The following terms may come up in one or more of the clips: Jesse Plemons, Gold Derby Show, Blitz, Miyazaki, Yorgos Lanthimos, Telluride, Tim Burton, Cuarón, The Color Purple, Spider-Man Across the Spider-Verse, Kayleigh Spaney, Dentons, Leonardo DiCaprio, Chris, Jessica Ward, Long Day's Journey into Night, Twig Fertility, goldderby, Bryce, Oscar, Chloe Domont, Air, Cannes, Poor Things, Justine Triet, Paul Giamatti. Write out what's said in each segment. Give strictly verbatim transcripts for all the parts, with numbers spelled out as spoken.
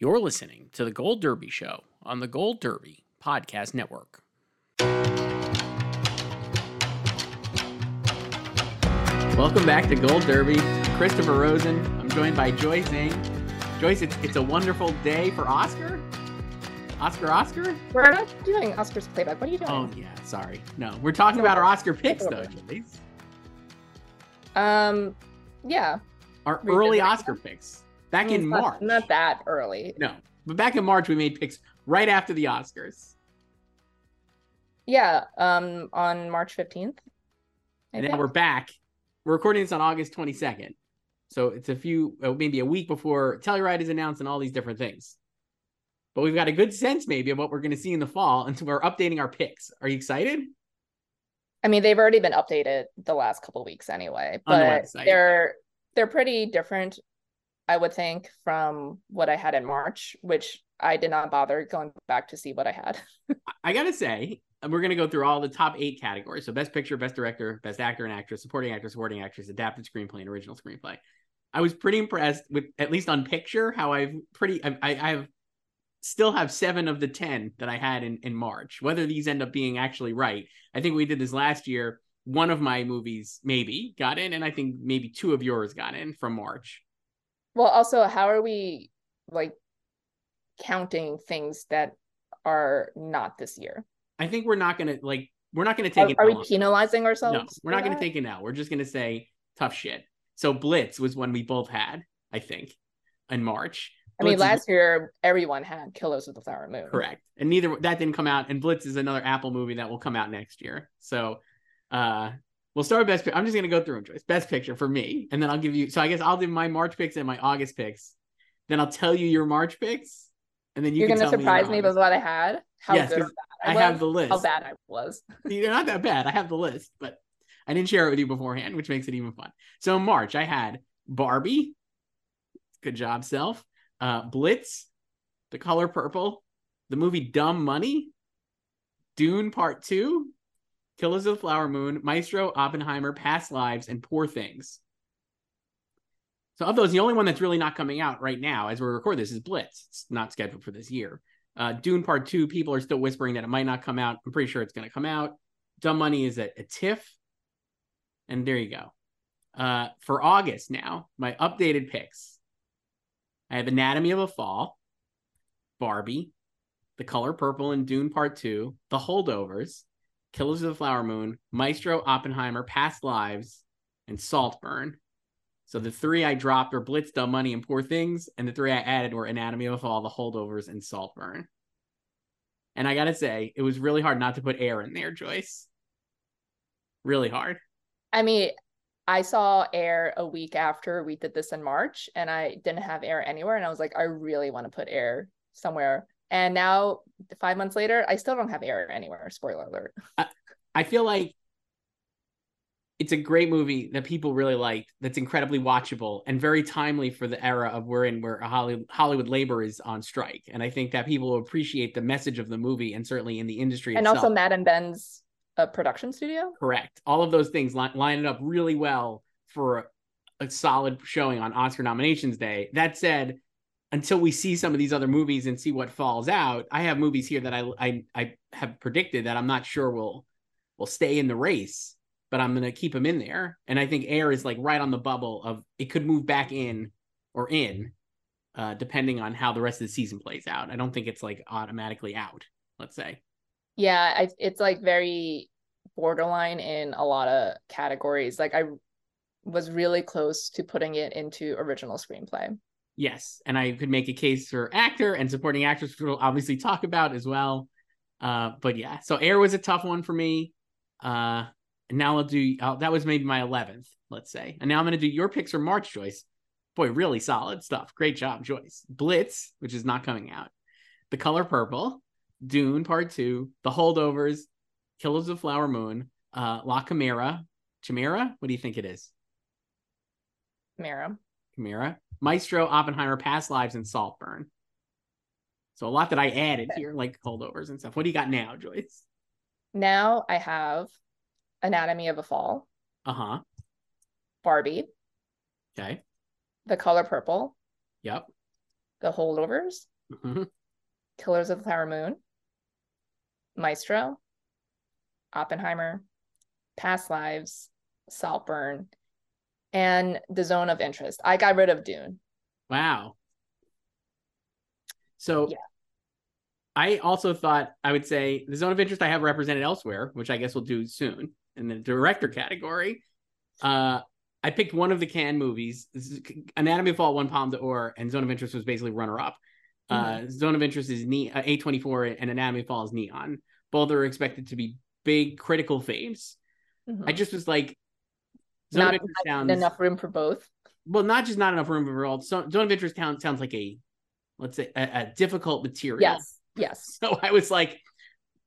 You're listening to The Gold Derby Show on the Gold Derby Podcast Network. Welcome back to Gold Derby. Christopher Rosen. I'm joined by Joyce Ng. Joyce, it's, it's a wonderful day for Oscar. Oscar, Oscar? We're not doing Oscar's playback. What are you doing? Oh, yeah. Sorry. No, we're talking no. about our Oscar picks, though, Joyce. Um, yeah. Our we early Oscar picks. Back in not, March. Not that early. No. But back in March, we made picks right after the Oscars. Yeah. Um, on March fifteenth. I and think. Now we're back. We're recording this on August twenty-second. So it's a few, uh, maybe a week before Telluride is announced and all these different things. But we've got a good sense maybe of what we're going to see in the fall. And so we're updating our picks. Are you excited? I mean, they've already been updated the last couple of weeks anyway. But the they're they're pretty different, I would think, from what I had in March, which I did not bother going back to see what I had. I gotta say, we're gonna go through all the top eight categories. So best picture, best director, best actor and actress, supporting actor, supporting actress, adapted screenplay, and original screenplay. I was pretty impressed with, at least on picture, how I've pretty, I, I have still have seven of the ten that I had in, in March, whether these end up being actually right. I think we did this last year. One of my movies maybe got in, and I think maybe two of yours got in from March. Well, also, how are we, like, counting things that are not this year? I think we're not going to, like, we're not going to take are, it. Are we long. penalizing ourselves? No, we're not going to take it now. We're just going to say tough shit. So Blitz was one we both had, I think, in March. Blitz I mean, last is, year, everyone had Killers of the Flower Moon. Correct. And neither, that didn't come out. And Blitz is another Apple movie that will come out next year. So, uh... We'll start with best picture. I'm just going to go through them, Joyce. Best picture for me. And then I'll give you. So I guess I'll do my March picks and my August picks. Then I'll tell you your March picks. And then you You're can gonna tell me. You're going to surprise me with what I had. How yes, good or bad I, I was, have the list. How bad I was. You're not that bad. I have the list, but I didn't share it with you beforehand, which makes it even fun. So in March, I had Barbie. Good job, self. Uh, Blitz. The Color Purple. The movie Dumb Money. Dune Part two. Killers of the Flower Moon, Maestro, Oppenheimer, Past Lives, and Poor Things. So of those, the only one that's really not coming out right now as we record this is Blitz. It's not scheduled for this year. Uh, Dune Part two, people are still whispering that it might not come out. I'm pretty sure it's going to come out. Dumb Money is at a TIFF. And there you go. Uh, for August now, my updated picks. I have Anatomy of a Fall, Barbie, The Color Purple and Dune Part two, The Holdovers, Killers of the Flower Moon, Maestro, Oppenheimer, Past Lives, and Saltburn. So the three I dropped were Blitz, Dumb Money, and Poor Things, and the three I added were Anatomy of a Fall, The Holdovers, and Saltburn. And I gotta say, it was really hard not to put Air in there, Joyce. Really hard. I mean, I saw Air a week after we did this in March, and I didn't have Air anywhere, and I was like, I really want to put Air somewhere. And now, five months later, I still don't have Air anywhere. Spoiler alert. I, I feel like it's a great movie that people really liked, that's incredibly watchable and very timely for the era of we're in, where Hollywood labor is on strike. And I think that people will appreciate the message of the movie and certainly in the industry and itself. And also Matt and Ben's uh, production studio? Correct. All of those things li- line up really well for a, a solid showing on Oscar nominations day. That said, until we see some of these other movies and see what falls out, I have movies here that I I, I have predicted that I'm not sure will will stay in the race, but I'm going to keep them in there. And I think Air is like right on the bubble of it could move back in or in, uh, depending on how the rest of the season plays out. I don't think it's like automatically out, let's say. Yeah, I, it's like very borderline in a lot of categories. Like I was really close to putting it into original screenplay. Yes, and I could make a case for actor and supporting actress, which we'll obviously talk about as well. Uh, but yeah, so Air was a tough one for me. Uh, and now I'll do, I'll, that was maybe my eleventh, let's say. And now I'm going to do your picks for March, Joyce. boy, really solid stuff. Great job, Joyce. Blitz, which is not coming out. The Color Purple, Dune Part two, The Holdovers, Killers of the Flower Moon, uh, La Chimera. Chimera? What do you think it is? Chimera. Chimera. Maestro, Oppenheimer, Past Lives, and Saltburn. So a lot that I added here, like Holdovers and stuff. What do you got now, Joyce? Now I have Anatomy of a Fall. Uh-huh. Barbie. Okay. The Color Purple. Yep. The Holdovers. Mm-hmm. Killers of the Flower Moon. Maestro. Oppenheimer. Past Lives. Saltburn. And The Zone of Interest. I got rid of Dune. Wow. So yeah. I also thought I would say The Zone of Interest I have represented elsewhere, which I guess we'll do soon in the director category. Uh, I picked one of the Cannes movies. Anatomy of Fall won Palme d'Or, and Zone of Interest was basically runner-up. Mm-hmm. Uh, Zone of Interest is ne- uh, A twenty-four, and Anatomy of Fall is Neon. Both are expected to be big critical faves. Mm-hmm. I just was like, Zone not of Interest sounds, enough room for both. Well, not just not enough room for all. So, Zone of Interest sound, sounds like a, let's say, a, a difficult material. Yes, yes. So I was like,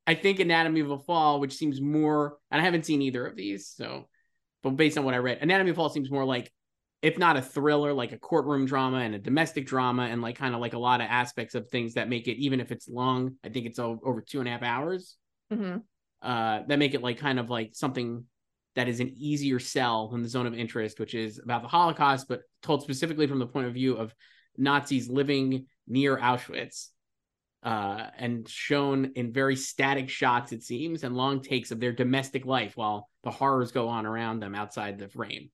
I think Anatomy of a Fall, which seems more, and I haven't seen either of these, so, but based on what I read, Anatomy of a Fall seems more like, if not a thriller, like a courtroom drama and a domestic drama, and like kind of like a lot of aspects of things that make it, even if it's long, I think it's over two and a half hours, mm-hmm. uh, that make it like kind of like something that is an easier sell than The Zone of Interest, which is about the Holocaust, but told specifically from the point of view of Nazis living near Auschwitz, uh, and shown in very static shots, it seems, and long takes of their domestic life while the horrors go on around them outside the frame,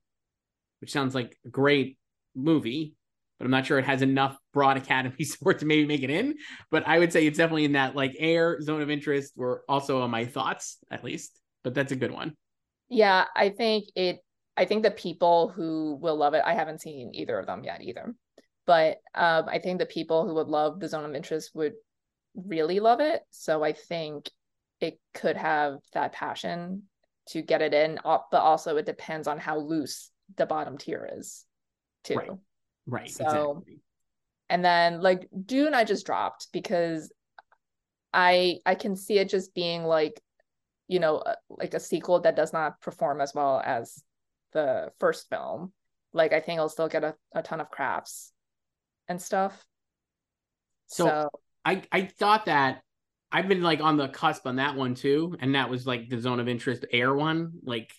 which sounds like a great movie, but I'm not sure it has enough broad Academy support to maybe make it in. But I would say it's definitely in that like Air, Zone of Interest were also on my thoughts, at least, but that's a good one. Yeah, I think it, I think the people who will love it, I haven't seen either of them yet either, but um, I think the people who would love The Zone of Interest would really love it. So I think it could have that passion to get it in, but also it depends on how loose the bottom tier is too. Right, right. So, exactly. And then like Dune, I just dropped because I I can see it just being like, you know, like a sequel that does not perform as well as the first film. Like, I think I'll still get a, a ton of craps and stuff. So, so I, I thought that I've been like on the cusp on that one too. And that was like the Zone of Interest Air one. Like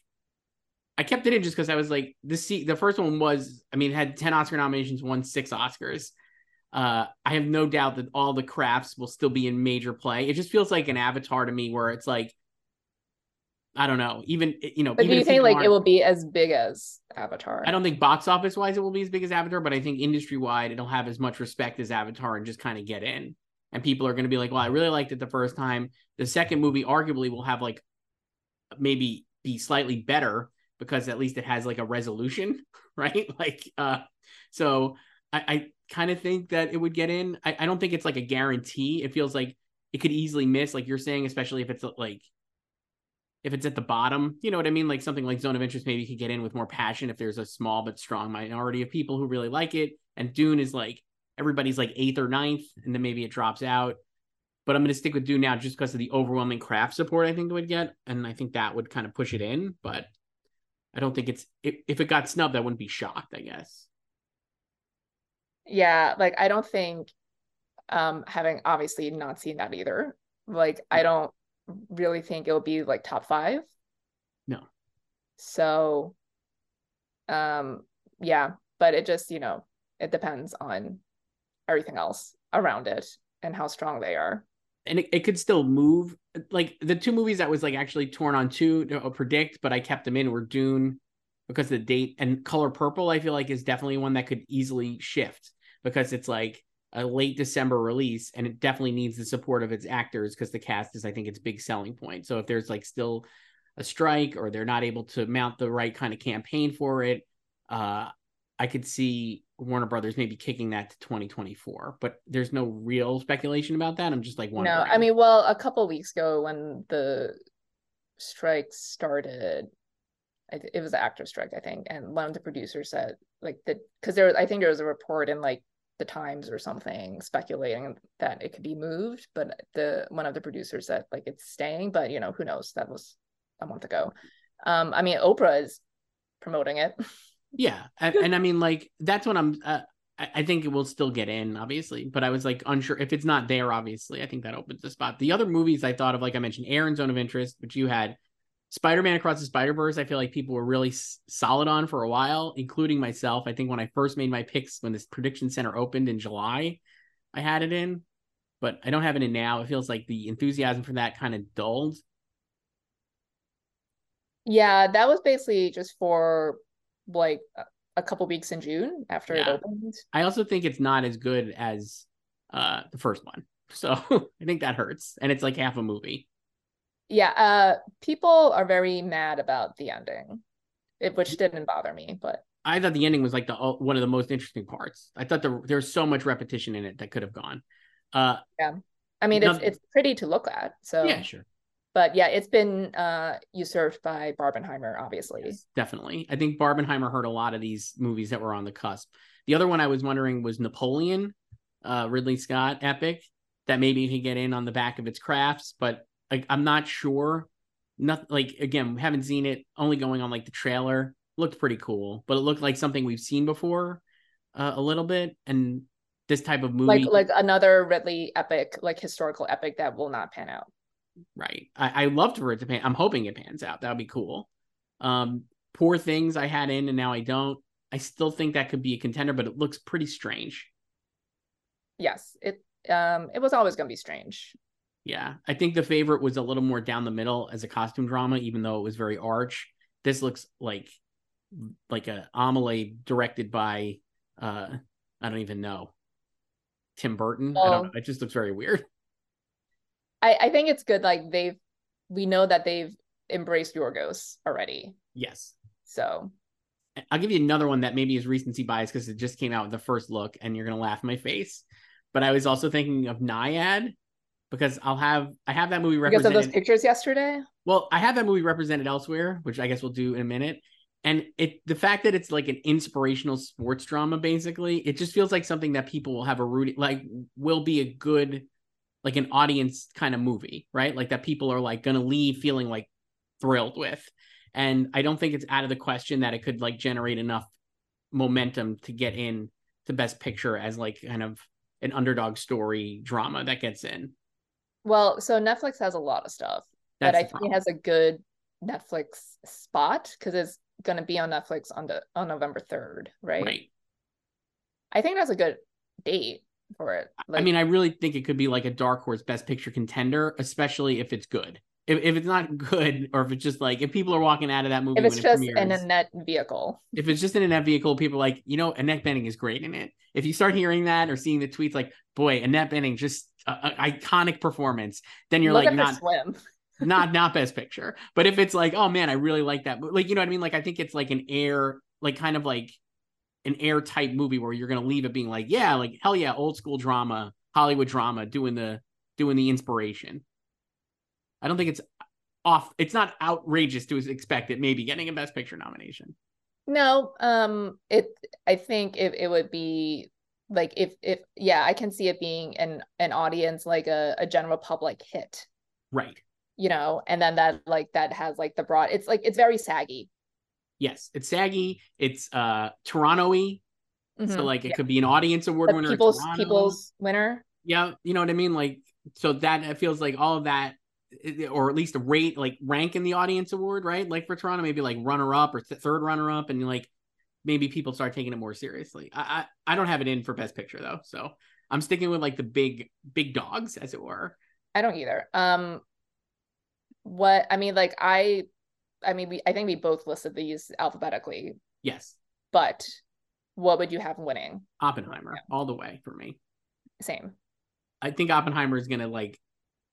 I kept it in just because I was like, the se- the first one was, I mean, it had ten Oscar nominations, won six Oscars. Uh, I have no doubt that all the craps will still be in major play. It just feels like an Avatar to me where it's like, I don't know, even, you know. But do you think like it will be as big as Avatar? I don't think box office wise it will be as big as Avatar, but I think industry wide it'll have as much respect as Avatar and just kind of get in. And people are going to be like, well, I really liked it the first time. The second movie arguably will have like maybe be slightly better because at least it has like a resolution, right? Like, uh, so I, I kind of think that it would get in. I, I don't think it's like a guarantee. It feels like it could easily miss, like you're saying, especially if it's like, if it's at the bottom, you know what I mean? Like something like Zone of Interest maybe could get in with more passion if there's a small but strong minority of people who really like it. And Dune is like, everybody's like eighth or ninth, and then maybe it drops out. But I'm going to stick with Dune now just because of the overwhelming craft support I think it would get. And I think that would kind of push it in. But I don't think it's, if, if it got snubbed, I wouldn't be shocked, I guess. Yeah, like I don't think, um, having obviously not seen that either, like I don't, really think it'll be like top five. No. So um yeah, but it just, you know, it depends on everything else around it and how strong they are. And it, it could still move. Like the two movies that was like actually torn on two to predict, but I kept them in were Dune because of the date, and Color Purple I feel like is definitely one that could easily shift because it's like a late December release, and it definitely needs the support of its actors because the cast is, I think, its big selling point. So if there's like still a strike or they're not able to mount the right kind of campaign for it, uh, I could see Warner Brothers maybe kicking that to twenty twenty-four. But there's no real speculation about that. I'm just like wondering. No, I mean, well, a couple weeks ago when the strike started, it was the actor strike, I think, and one of the producers said, like, that because there was, I think there was a report in like the Times or something speculating that it could be moved, but the one of the producers said like it's staying, but you know, who knows, that was a month ago. um I mean, Oprah is promoting it. Yeah. And, and I mean, like, that's what I'm uh, I, I think it will still get in, obviously, but I was like unsure if it's not there, obviously. I think that opens the spot. The other movies I thought of, like I mentioned, Air and Zone of Interest, which you had. Spider-Man Across the Spider-Verse, I feel like people were really s- solid on for a while, including myself. I think when I first made my picks, when this prediction center opened in July, I had it in, but I don't have it in now. It feels like the enthusiasm for that kind of dulled. Yeah, that was basically just for like a couple weeks in June after yeah. it opened. I also think it's not as good as uh, the first one. So I think that hurts. And it's like half a movie. Yeah, uh, people are very mad about the ending, it, which didn't bother me. But I thought the ending was like the uh, one of the most interesting parts. I thought the, there was so much repetition in it that could have gone. Uh, yeah, I mean, it's, it's pretty to look at. So yeah, sure. But yeah, it's been uh, usurped by Barbenheimer, obviously. Yes, definitely. I think Barbenheimer hurt a lot of these movies that were on the cusp. The other one I was wondering was Napoleon, uh, Ridley Scott epic, that maybe you can get in on the back of its crafts, but. Like, I'm not sure. Not, like, again, haven't seen it. Only going on, like, the trailer. Looked pretty cool. But it looked like something we've seen before uh, a little bit. And this type of movie. Like, like another Ridley epic, like, historical epic that will not pan out. Right. I, I loved for it to pan. I'm hoping it pans out. That would be cool. Um, Poor Things I had in and now I don't. I still think that could be a contender, but it looks pretty strange. Yes. It, um, it was always going to be strange. Yeah, I think The Favorite was a little more down the middle as a costume drama, even though it was very arch. This looks like like a omelet directed by, uh, I don't even know, Tim Burton. Oh. I don't know. It just looks very weird. I, I think it's good. Like they've, we know that they've embraced Yorgos already. Yes. So. I'll give you another one that maybe is recency bias because it just came out with the first look and you're going to laugh in my face. But I was also thinking of Nyad. Because I'll have, I have that movie represented. Because of those pictures yesterday? Well, I have that movie represented elsewhere, which I guess we'll do in a minute. And it, the fact that it's like an inspirational sports drama, basically, it just feels like something that people will have a root, like will be a good, like an audience kind of movie, right? Like that people are like going to leave feeling like thrilled with. And I don't think it's out of the question that it could like generate enough momentum to get in to Best Picture as like kind of an underdog story drama that gets in. Well, so Netflix has a lot of stuff, That's but I think problem. It has a good Netflix spot because it's going to be on Netflix on the on November third, right? Right. I think that's a good date for it. Like, I mean, I really think it could be like a dark horse Best Picture contender, especially if it's good. If if it's not good, or if it's just like if people are walking out of that movie, if it's when just it premieres, an Annette vehicle, if it's just an Annette vehicle, people are like, you know, Annette Bening is great in it. If you start hearing that or seeing the tweets, like, boy, Annette Bening just. Uh, iconic performance, then you're Look like not swim. not not Best Picture. But if it's like, oh man, I really like that, like, you know what I mean, like I think it's like an Air, like kind of like an Air type movie where you're gonna leave it being like, yeah, like hell yeah, old school drama, Hollywood drama, doing the doing the inspiration. I don't think it's off. It's not outrageous to expect it maybe getting a Best Picture nomination. No, um, it. I think it it would be. Like if, if, yeah, I can see it being an, an audience, like a, a general public hit. Right. You know, and then that like, that has like the broad, it's like, it's very saggy. Yes. It's saggy. It's uh Toronto-y. Mm-hmm. So like, it yeah. could be an audience award the winner. People's, people's winner. Yeah. You know what I mean? Like, so that it feels like all of that, or at least a rate, like rank in the audience award, right? Like for Toronto, maybe like runner up or th- third runner up. And you're like, maybe people start taking it more seriously. I, I I don't have it in for Best Picture though, so I'm sticking with like the big big dogs, as it were. I don't either. Um, what I mean, like I, I mean, we I think we both listed these alphabetically. Yes. But what would you have winning? Oppenheimer, yeah. all the way for me. Same. I think Oppenheimer is gonna like.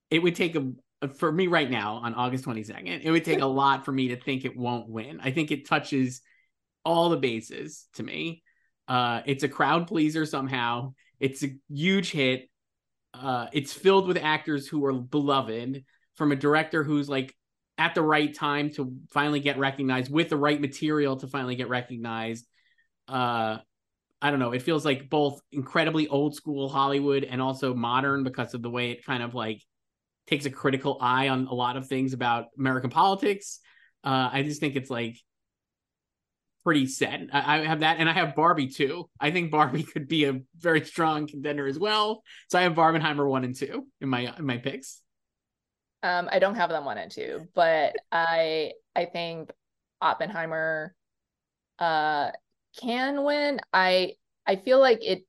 It would take a. For me right now on August twenty-second, it would take a lot for me to think it won't win. I think it touches. All the bases to me. Uh, it's a crowd pleaser somehow. It's a huge hit. Uh, it's filled with actors who are beloved from a director who's like at the right time to finally get recognized, with the right material to finally get recognized. Uh, I don't know. It feels like both incredibly old school Hollywood and also modern because of the way it kind of like takes a critical eye on a lot of things about American politics. Uh, I just think it's like pretty set. I, I have that. And I have Barbie too. I think Barbie could be a very strong contender as well. So I have Barbenheimer one and two in my, in my picks. Um, I don't have them one and two, but I I think Oppenheimer uh, can win. I I feel like it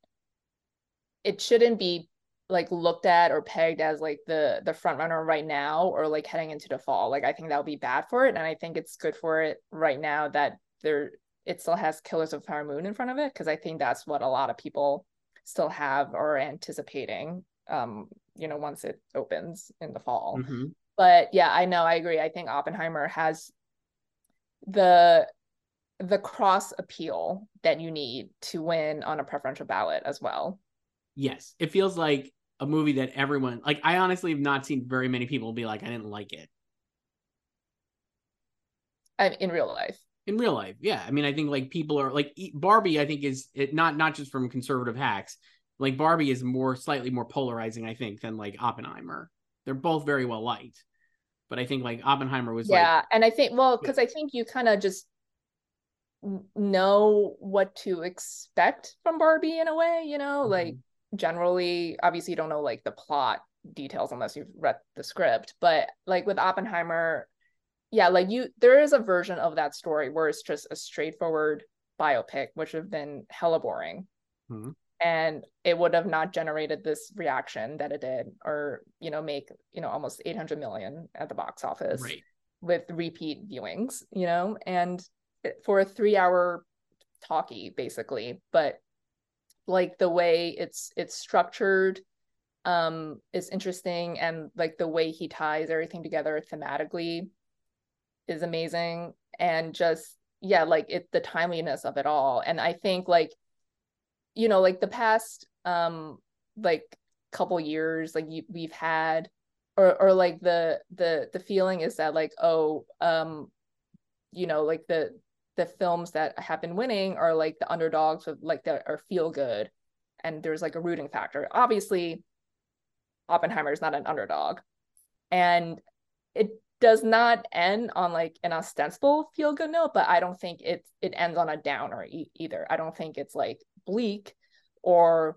it shouldn't be like looked at or pegged as like the the front runner right now or like heading into the fall. Like I think that would be bad for it, and I think it's good for it right now that there it still has Killers of the Flower Moon in front of it, because I think that's what a lot of people still have or are anticipating. Um, you know, once it opens in the fall. Mm-hmm. But yeah, I know, I agree. I think Oppenheimer has the the cross appeal that you need to win on a preferential ballot as well. Yes. It feels like a movie that everyone, like I honestly have not seen very many people be like, I didn't like it. I, in real life. In real life. Yeah. I mean, I think like people are like Barbie, I think is it not, not just from conservative hacks. Like Barbie is more slightly more polarizing, I think, than like Oppenheimer. They're both very well liked, but I think like Oppenheimer was yeah, like, and I think well because I think you kind of just know what to expect from Barbie in a way, you know, mm-hmm. like generally, obviously you don't know like the plot details unless you've read the script, but like with Oppenheimer, yeah, like you there is a version of that story where it's just a straightforward biopic, which would have been hella boring. Mm-hmm. And it would have not generated this reaction that it did, or, you know, make, you know, almost eight hundred million at the box office right. with repeat viewings, you know, and for a three hour talkie, basically. But like the way it's, it's structured um, is interesting. And like the way he ties everything together thematically is amazing. And just, yeah, like it, the timeliness of it all. And I think like, you know, like the past, um, like couple years, like you, we've had, or or like the the the feeling is that like, oh, um, you know, like the the films that have been winning are like the underdogs of like that are feel good, and there's like a rooting factor. Obviously, Oppenheimer is not an underdog, and it does not end on like an ostensible feel good note. But I don't think it it ends on a downer e- either. I don't think it's like bleak or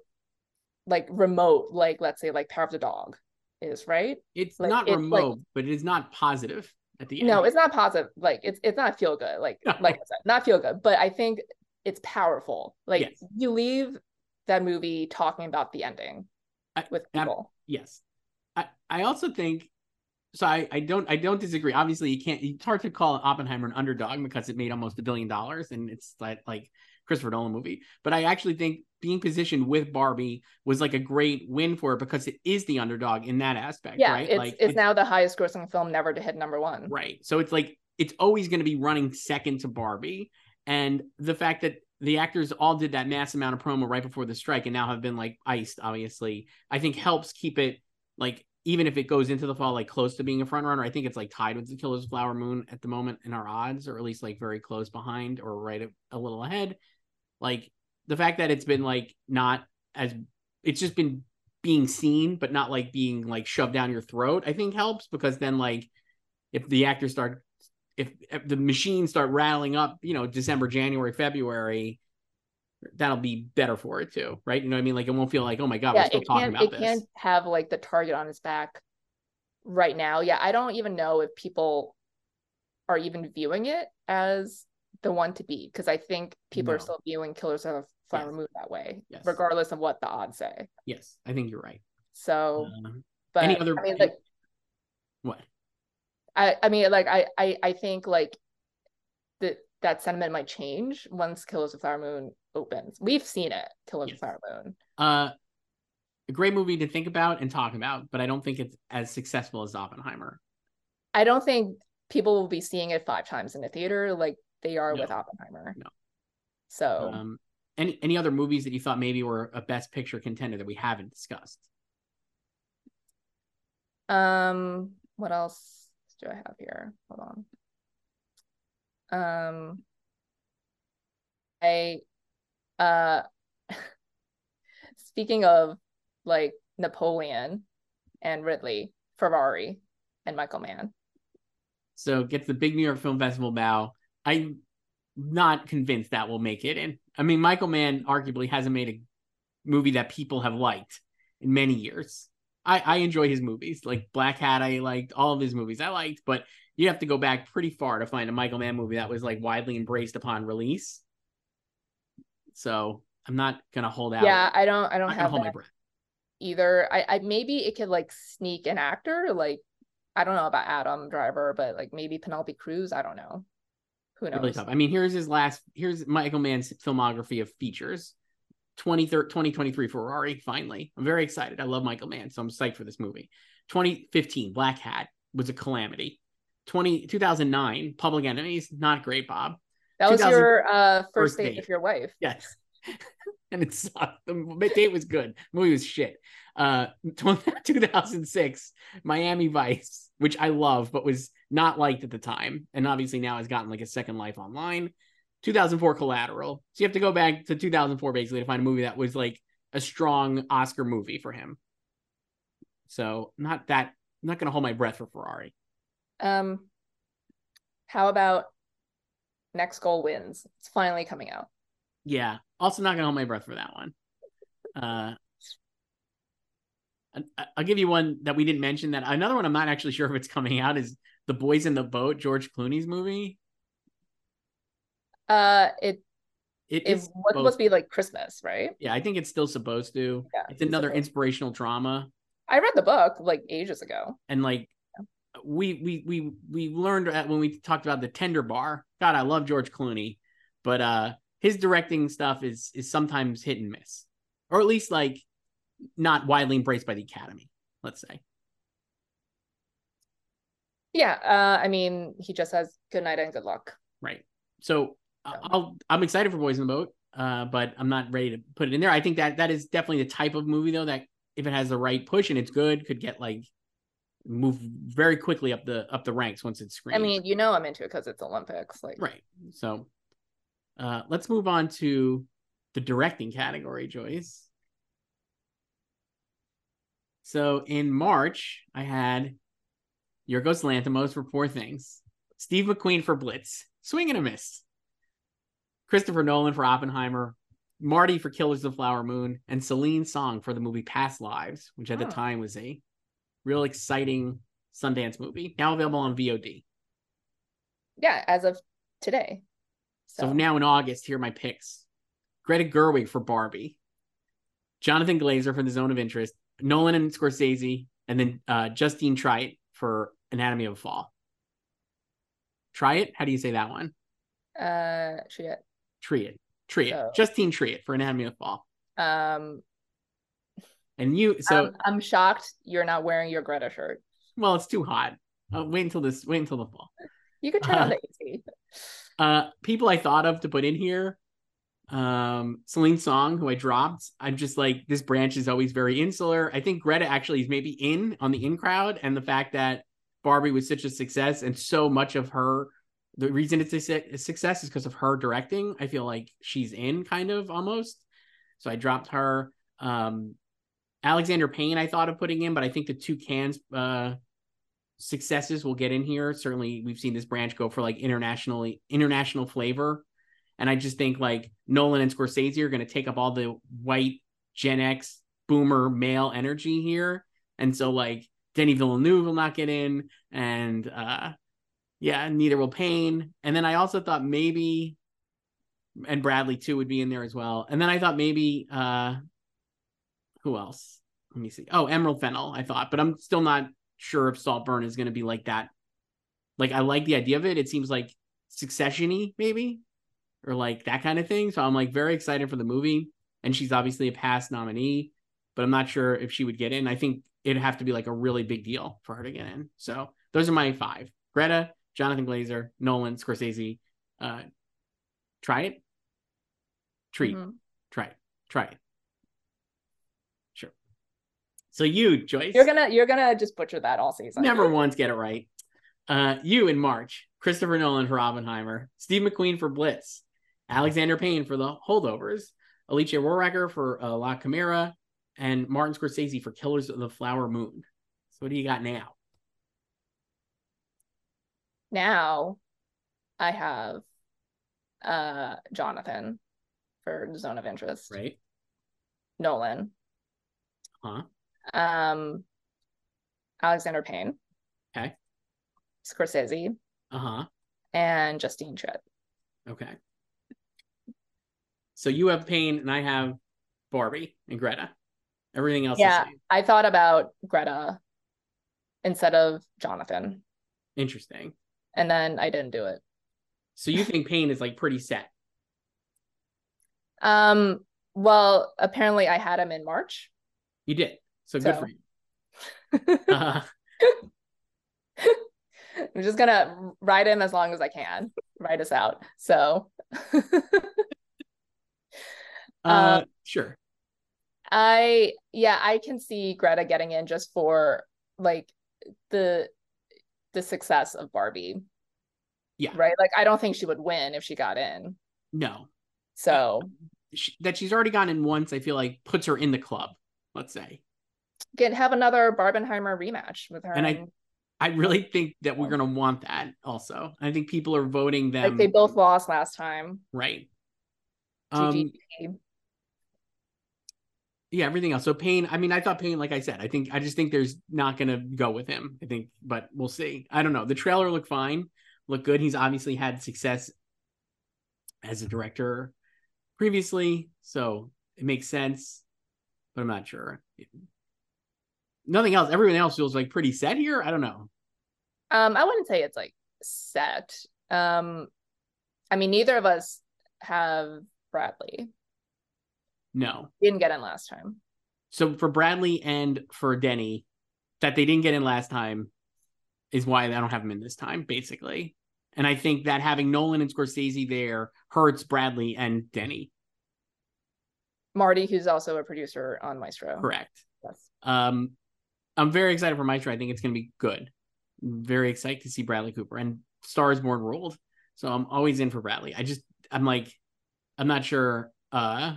like remote, like let's say like Power of the Dog is, right? It's like, not it's remote, like, but it is not positive at the end. No, it's not positive. Like it's it's not feel good. Like no. like I said, not feel good. But I think it's powerful. Like yes. you leave that movie talking about the ending I, with people. I, yes, I I also think so. I I don't I don't disagree. Obviously, you can't. It's hard to call Oppenheimer an underdog because it made almost a billion dollars, and it's like like. Christopher Nolan movie, but I actually think being positioned with Barbie was like a great win for it because it is the underdog in that aspect. Yeah, right? it's, like, it's, it's now the highest grossing film never to hit number one. Right. So it's like, it's always going to be running second to Barbie. And the fact that the actors all did that mass amount of promo right before the strike and now have been like iced, obviously, I think helps keep it like, even if it goes into the fall, like close to being a front runner. I think it's like tied with the Killers of the Flower Moon at the moment in our odds, or at least like very close behind or right a, a little ahead. Like the fact that it's been like not as it's just been being seen, but not like being like shoved down your throat, I think helps, because then like if the actors start, if, if the machines start rattling up, you know, December, January, February, that'll be better for it too. Right. You know what I mean? Like it won't feel like, oh my God, yeah, we're still talking about it this. It can't have like the target on its back right now. Yeah. I don't even know if people are even viewing it as the one to beat, because I think people no. are still viewing Killers of Flower Moon that way, yes. regardless of what the odds say. Yes, I think you're right. So, um, but any other? I mean, like, what? I I mean, like I I I think like that that sentiment might change once Killers of Flower Moon opens. We've seen it, Killers yes. of Flower Moon. Uh, a great movie to think about and talk about, but I don't think it's as successful as Oppenheimer. I don't think people will be seeing it five times in the theater, like. They are no, with Oppenheimer. No. So um, any any other movies that you thought maybe were a best picture contender that we haven't discussed? Um, what else? do I have here? Hold on. Um, I, uh, speaking of like Napoleon and Ridley, Ferrari and Michael Mann. So gets the big New York Film Festival bow. I'm not convinced that will make it. And I mean, Michael Mann arguably hasn't made a movie that people have liked in many years. I, I enjoy his movies, like Black Hat. I liked all of his movies I liked, but you have to go back pretty far to find a Michael Mann movie that was like widely embraced upon release. So I'm not going to hold out. Yeah, I don't, I don't have hold my breath either. I, I, maybe it could like sneak an actor, like, I don't know about Adam Driver, but like maybe Penelope Cruz. I don't know. Who knows? Really tough. I mean, here's his last, here's Michael Mann's filmography of features. twenty twenty-three Ferrari, finally. I'm very excited. I love Michael Mann, so I'm psyched for this movie. twenty fifteen, Black Hat was a calamity. twenty, two thousand nine, Public Enemies, not great, Bob. That was your uh, first, first date, date with your wife. Yes. And it sucked. The date was good. The movie was shit. Uh, two thousand six, Miami Vice, which I love, but was not liked at the time. And obviously now has gotten like a second life online. two thousand four Collateral. So you have to go back to two thousand four basically to find a movie that was like a strong Oscar movie for him. So not that, I'm not going to hold my breath for Ferrari. Um, how about Next Goal Wins? It's finally coming out. Yeah. Also not going to hold my breath for that one. Uh, I'll give you one that we didn't mention, that another one I'm not actually sure if it's coming out, is The Boys in the Boat, George Clooney's movie. Uh, it it, it was supposed to be like Christmas, right? Yeah, I think it's still supposed to. Yeah, it's another it's inspirational drama. I read the book like ages ago, and like yeah. we we we we learned when we talked about The Tender Bar. God, I love George Clooney, but uh, his directing stuff is is sometimes hit and miss, or at least like not widely embraced by the Academy. Let's say. Yeah, uh, I mean, he just has good night and good luck. Right. So. I'll, I'm excited for Boys in the Boat, uh, but I'm not ready to put it in there. I think that that is definitely the type of movie, though, that if it has the right push and it's good, could get like move very quickly up the up the ranks once it's screened. I mean, you know, I'm into it because it's Olympics, like right. So uh, let's move on to the directing category, Joyce. So in March, I had Yorgos Lanthimos for Poor Things, Steve McQueen for Blitz, swing and a miss. Christopher Nolan for Oppenheimer, Marty for Killers of the Flower Moon, and Celine Song for the movie Past Lives, which at oh. the time was a real exciting Sundance movie, now available on V O D. Yeah, as of today. So, so now in August, here are my picks. Greta Gerwig for Barbie, Jonathan Glazer for The Zone of Interest, Nolan and Scorsese, and then uh, Justine Triet for Anatomy of a Fall. Triet? How do you say that one? Uh, Triet. Triet, Triet, so, Justine Triet for Anatomy of Fall. Um, and you, so I'm, I'm shocked you're not wearing your Greta shirt. Well, it's too hot. Uh, wait until this. Wait until the fall. You could turn uh, on the A C. Uh, people I thought of to put in here, um, Celine Song, who I dropped. I'm just like, this branch is always very insular. I think Greta actually is maybe in on the in crowd, and the fact that Barbie was such a success and so much of her. The reason it's a success is because of her directing. I feel like she's in kind of almost. So I dropped her. Um, Alexander Payne, I thought of putting in, but I think the two Cannes uh, successes will get in here. Certainly we've seen this branch go for like internationally international flavor. And I just think like Nolan and Scorsese are going to take up all the white Gen X boomer male energy here. And so like Denny Villeneuve will not get in. And, uh, yeah, neither will Payne. And then I also thought maybe, and Bradley too would be in there as well. And then I thought maybe, uh, who else? Let me see. Oh, Emerald Fennell, I thought. But I'm still not sure if Saltburn is going to be like that. Like, I like the idea of it. It seems like Succession-y, maybe, or like that kind of thing. So I'm like very excited for the movie. And she's obviously a past nominee, but I'm not sure if she would get in. I think it'd have to be like a really big deal for her to get in. So those are my five. Greta, Jonathan Glazer, Nolan, Scorsese, uh, try it, treat, mm-hmm. try it, try it. Sure. So you, Joyce, you're gonna you're gonna just butcher that all season. Never once get it right. Uh, you in March, Christopher Nolan for Oppenheimer, Steve McQueen for Blitz, Alexander Payne for The Holdovers, Alicia Rohracker for uh, La Chimera, and Martin Scorsese for Killers of the Flower Moon. So what do you got now? Now I have uh, Jonathan for The Zone of Interest. Right. Nolan. Huh. Um, Alexander Payne. Okay. Scorsese. Uh-huh. And Justine Triet. Okay. So you have Payne and I have Barbie and Greta. Everything else yeah, is same. I thought about Greta instead of Jonathan. Interesting. And then I didn't do it. So you think Payne is like pretty set? Um. Well, apparently I had him in March. You did. So, so. good for you. uh, I'm just going to ride him as long as I can. Ride us out. So. uh, sure. I, yeah, I can see Greta getting in just for like the the success of Barbie. Yeah. Right? Like, I don't think she would win if she got in. No. So. She, that she's already gotten in once, I feel like puts her in the club, let's say. Can have another Barbenheimer rematch with her. And I I really think that we're going to want that also. I think people are voting them. Like they both lost last time. Right. Um, yeah, everything else. So Payne, I mean, I thought Payne, like I said, I think, I just think there's not going to go with him, I think, but we'll see. I don't know. The trailer looked fine, looked good. He's obviously had success as a director previously, so it makes sense, but I'm not sure. Nothing else. Everyone else feels like pretty set here. I don't know. Um, I wouldn't say it's like set. Um, I mean, neither of us have Bradley. No, he didn't get in last time. So for Bradley and for Denny, that they didn't get in last time is why I don't have him in this time, basically. And I think that having Nolan and Scorsese there hurts Bradley and Denny. Marty, who's also a producer on Maestro. Correct. Yes. Um, I'm very excited for Maestro. I think it's going to be good. Very excited to see Bradley Cooper and Star Is Born World. So I'm always in for Bradley. I just, I'm like, I'm not sure uh,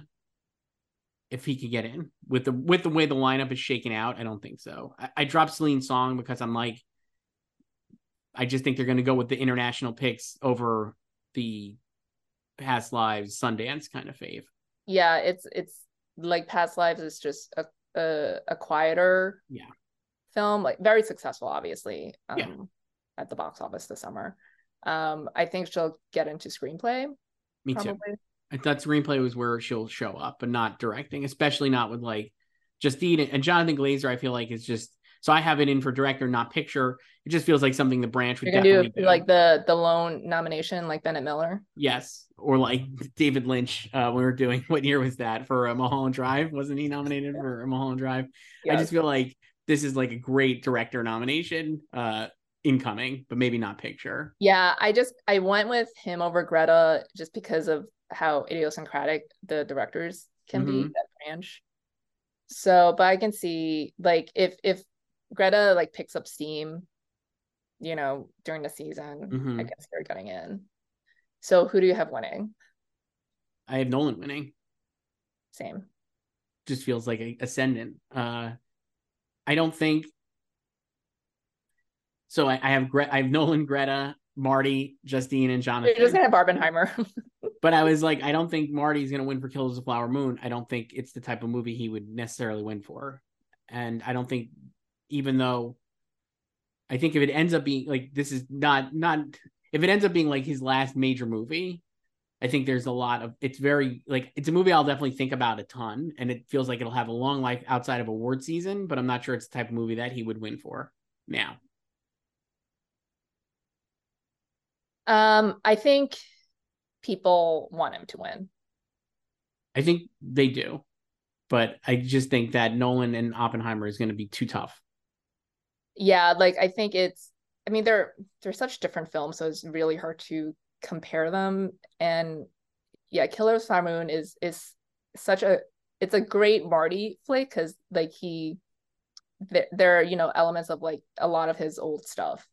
if he could get in with the, with the way the lineup is shaking out. I don't think so. I, I dropped Celine Song because I'm like, I just think they're going to go with the international picks over the Past Lives Sundance kind of fave. Yeah, it's it's like Past Lives is just a a, a quieter yeah. film, like very successful, obviously, um, yeah. at the box office this summer. Um, I think she'll get into screenplay. Me probably. too. I thought screenplay was where she'll show up, but not directing, especially not with like Justine and Jonathan Glazer. I feel like it's just. So I have it in for director, not picture. It just feels like something the branch would definitely do, do. Like the the lone nomination, like Bennett Miller. Yes, or like David Lynch. Uh, we were doing what year was that for uh, Mulholland Drive? Wasn't he nominated yeah. for Mulholland Drive? Yeah. I just feel like this is like a great director nomination, uh, incoming, but maybe not picture. Yeah, I just I went with him over Greta just because of how idiosyncratic the directors can mm-hmm. be that branch. So, but I can see like if if. Greta like picks up steam, you know, during the season. Mm-hmm. I guess they're getting in. So who do you have winning? I have Nolan winning. Same. Just feels like an ascendant. Uh, I don't think. So I, I have Gre- I have Nolan, Greta, Marty, Justine, and Jonathan. You're just gonna have Barbenheimer. But I was like, I don't think Marty's gonna win for Killers of the Flower Moon. I don't think it's the type of movie he would necessarily win for, and I don't think. Even though I think if it ends up being like, this is not, not, if it ends up being like his last major movie, I think there's a lot of, it's very like, it's a movie I'll definitely think about a ton. And it feels like it'll have a long life outside of award season, but I'm not sure it's the type of movie that he would win for now. Um, I think people want him to win. I think they do. But I just think that Nolan and Oppenheimer is going to be too tough. Yeah, like I think it's, I mean, they're they're such different films, so it's really hard to compare them. And yeah, Killers of the Flower Moon is is such a, it's a great Marty flick because like he, there, there are, you know, elements of like a lot of his old stuff.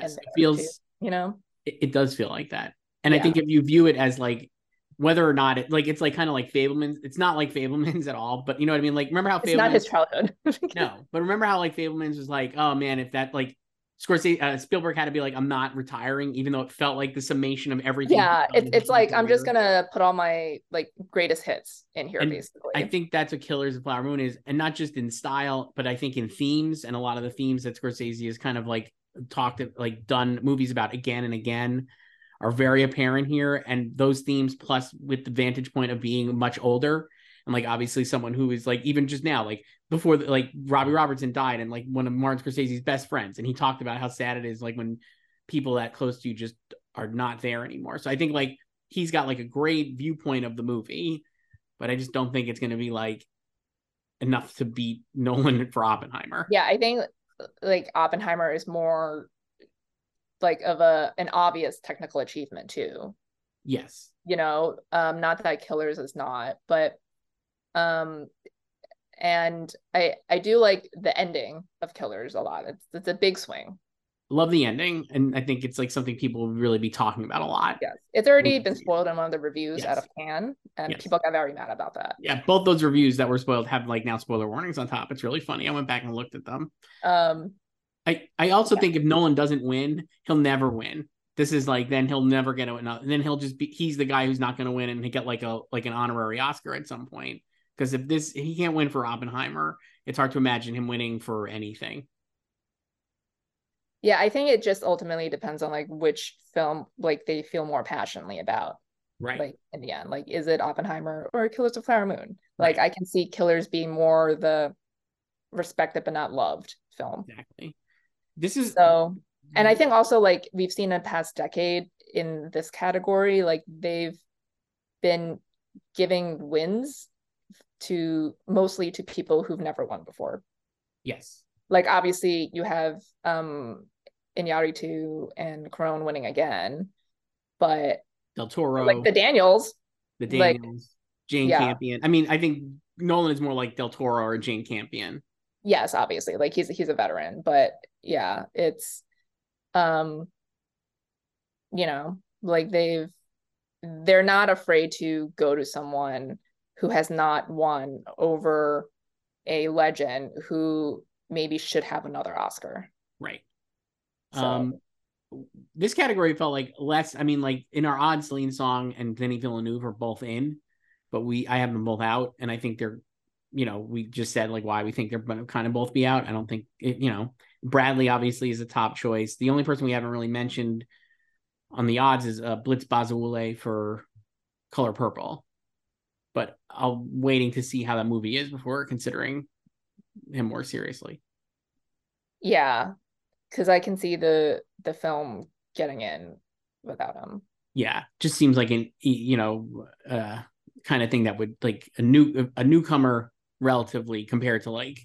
Yes, it feels, too, you know, it, it does feel like that. And yeah. I think if you view it as like, whether or not it, like, it's like kind of like Fableman's, it's not like Fableman's at all, but you know what I mean? Like, remember how Fableman's, it's not his childhood. No, but remember how like Fableman's was like, oh man, if that, like, Scorsese, uh, Spielberg had to be like, I'm not retiring, even though it felt like the summation of everything. Yeah, it, it's like, career. I'm just going to put all my like greatest hits in here, and basically. I think that's what Killers of Flower Moon is, and not just in style, but I think in themes, and a lot of the themes that Scorsese has kind of like talked, like done movies about again and again are very apparent here. And those themes, plus with the vantage point of being much older, and like obviously someone who is like, even just now, like before the, like Robbie Robertson died and like one of Martin Scorsese's best friends, and he talked about how sad it is like when people that close to you just are not there anymore. So I think like he's got like a great viewpoint of the movie, but I just don't think it's going to be like enough to beat Nolan for Oppenheimer. Yeah, I think like Oppenheimer is more like of a an obvious technical achievement too. Yes, you know, um not that Killers is not, but um and I I do like the ending of Killers a lot. It's it's a big swing. Love the ending, and I think it's like something people will really be talking about a lot. Yes, it's already been spoiled in one of the reviews yes. out of Cannes, and yes. people got very mad about that. Yeah, both those reviews that were spoiled have like now spoiler warnings on top. It's really funny. I went back and looked at them. Um, I I also yeah. think if Nolan doesn't win, he'll never win. This is like, then he'll never get another. Then he'll just be, he's the guy who's not going to win, and he get like a like an honorary Oscar at some point. Because if this, he can't win for Oppenheimer, it's hard to imagine him winning for anything. Yeah, I think it just ultimately depends on like which film like they feel more passionately about. Right. Like in the end, like is it Oppenheimer or Killers of Flower Moon? Like right. I can see Killers being more the respected but not loved film. Exactly. This is so, and I think also like we've seen in the past decade in this category, like they've been giving wins to mostly to people who've never won before. Yes. Like obviously you have um Iñárritu and Cuarón winning again, but Del Toro, like the Daniels, the Daniels, like, Jane yeah. Campion. I mean, I think Nolan is more like Del Toro or Jane Campion. Yes, obviously, like he's he's a veteran, but yeah, it's um, you know, like they've they're not afraid to go to someone who has not won over a legend who maybe should have another Oscar. Right. So. Um, this category felt like less, I mean, like in our odds, Celine Song and Denis Villeneuve are both in, but we, I have them both out. And I think they're, you know, we just said like why we think they're going to kind of both be out. I don't think, it, you know, Bradley obviously is a top choice. The only person we haven't really mentioned on the odds is uh, Blitz Bazawule for Color Purple. But I'm waiting to see how that movie is before considering him more seriously. Yeah, because I can see the the film getting in without him. Yeah, just seems like an you know uh, kind of thing that would like a new a newcomer relatively compared to like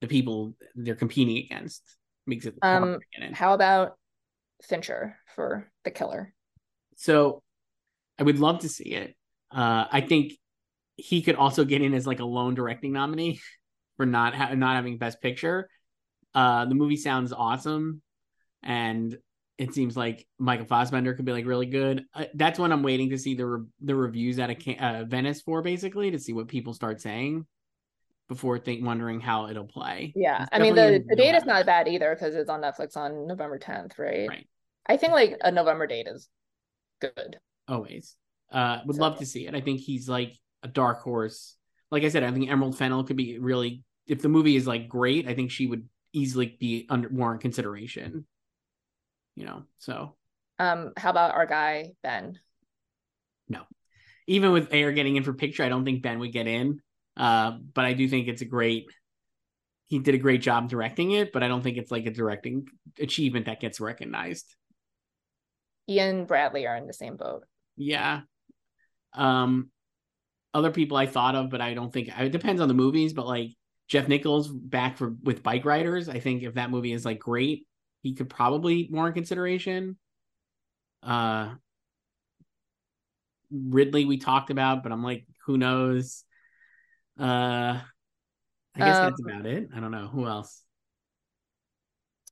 the people they're competing against makes it. Um, how about Fincher for The Killer? So I would love to see it. Uh, I think he could also get in as like a lone directing nominee for not ha- not having Best Picture. Uh, the movie sounds awesome, and it seems like Michael Fassbender could be like really good. Uh, that's when I'm waiting to see the re- the reviews out of Can- uh, Venice for, basically, to see what people start saying before think wondering how it'll play. Yeah, I mean the, the date is not bad either because it's on Netflix on November tenth, right? Right. I think like a November date is good. Always. Uh, would so, love to see it. I think he's like a dark horse. Like I said, I think Emerald Fennell could be really, if the movie is like great, I think she would easily be under more in consideration, you know, so. Um, how about our guy, Ben? No. Even with Air getting in for picture, I don't think Ben would get in. Uh, but I do think it's a great, he did a great job directing it, but I don't think it's like a directing achievement that gets recognized. He and Bradley are in the same boat. Yeah. Um, other people I thought of, but I don't think it depends on the movies. But like Jeff Nichols back for with Bike Riders, I think if that movie is like great, he could probably warrant consideration. Uh, Ridley we talked about, but I'm like, who knows? Uh, I guess um, that's about it. I don't know who else.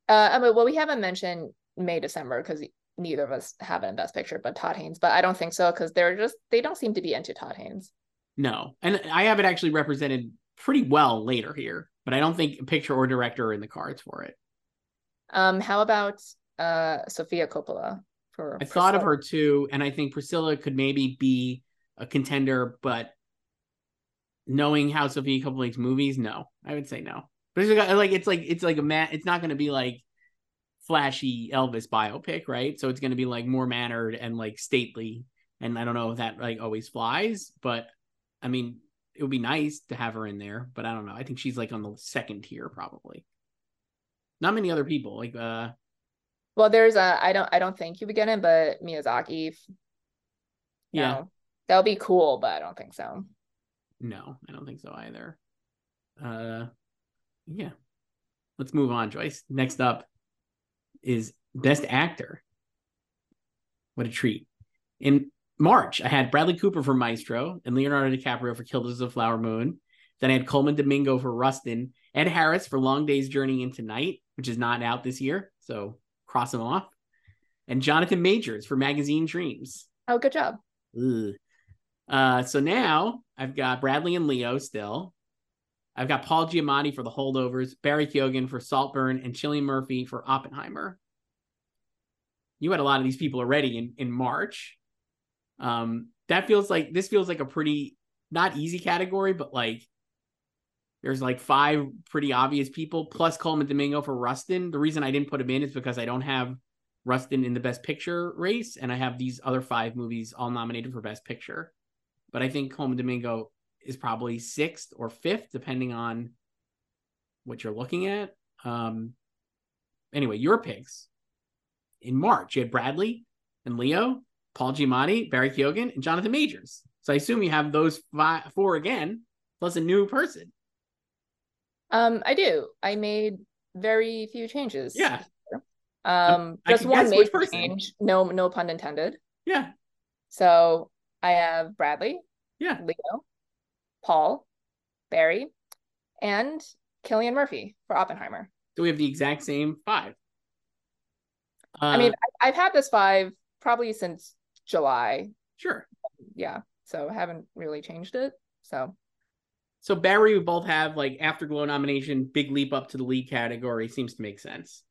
Uh, well, we haven't mentioned May, December, because neither of us have it in Best Picture, but Todd Haynes. But I don't think so, because they're just, they don't seem to be into Todd Haynes. No. And I have it actually represented pretty well later here, but I don't think picture or director are in the cards for it. Um, how about uh, Sofia Coppola? For I Priscilla? Thought of her too, and I think Priscilla could maybe be a contender, but knowing how Sofia Coppola makes movies, no, I would say no. But it's like it's like it's like a man. It's not going to be like flashy Elvis biopic, right? So it's going to be like more mannered and like stately. And I don't know if that like always flies, but I mean, it would be nice to have her in there. But I don't know. I think she's like on the second tier probably. Not many other people like. uh Well, there's a I don't I don't think you would get in, but Miyazaki. Yeah, know, that'll be cool, but I don't think so. No, I don't think so either. Uh, yeah, let's move on, Joyce. Next up is Best Actor. What a treat! In March, I had Bradley Cooper for Maestro and Leonardo DiCaprio for Killers of the Flower Moon. Then I had Coleman Domingo for Rustin, Ed Harris for Long Day's Journey into Night, which is not out this year, so cross him off, and Jonathan Majors for Magazine Dreams. Oh, good job. Ugh. Uh, so now I've got Bradley and Leo still. I've got Paul Giamatti for The Holdovers, Barry Keoghan for Saltburn, and Cillian Murphy for Oppenheimer. You had a lot of these people already in, in March. Um, that feels like, this feels like a pretty, not easy category, but like, there's like five pretty obvious people, plus Coleman Domingo for Rustin. The reason I didn't put him in is because I don't have Rustin in the Best Picture race, and I have these other five movies all nominated for Best Picture. But I think Coleman Domingo is probably sixth or fifth, depending on what you're looking at. Um, anyway, your picks. In March, you had Bradley and Leo, Paul Giamatti, Barry Keoghan, and Jonathan Majors. So I assume you have those five, four again, plus a new person. Um, I do. I made very few changes. Yeah. Um, I just one major change. No, no pun intended. Yeah. So I have Bradley. Yeah. Leo, Paul, Barry, and Cillian Murphy for Oppenheimer. So we have the exact same five. Uh, I mean, I, I've had this five probably since July. Sure. Yeah. So I haven't really changed it. So. So Barry, we both have like Afterglow nomination, big leap up to the lead category seems to make sense,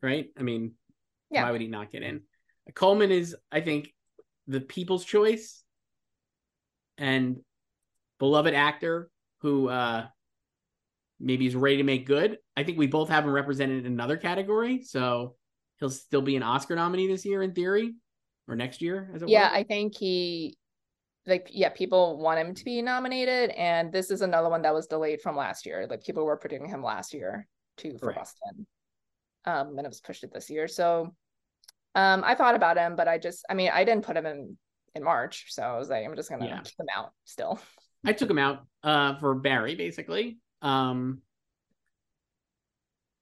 right? I mean, yeah. Why would he not get in? Coleman is, I think, the people's choice and beloved actor who uh, maybe is ready to make good. I think we both have him represented in another category, so he'll still be an Oscar nominee this year in theory, or next year as it yeah, were. Yeah, I think he. Like, yeah, people want him to be nominated. And this is another one that was delayed from last year. Like, people were predicting him last year, too, for Boston. Um, and it was pushed it this year. So um, I thought about him, but I just, I mean, I didn't put him in, in March. So I was like, I'm just going to yeah. keep him out still. I took him out uh, for Barry, basically. Um,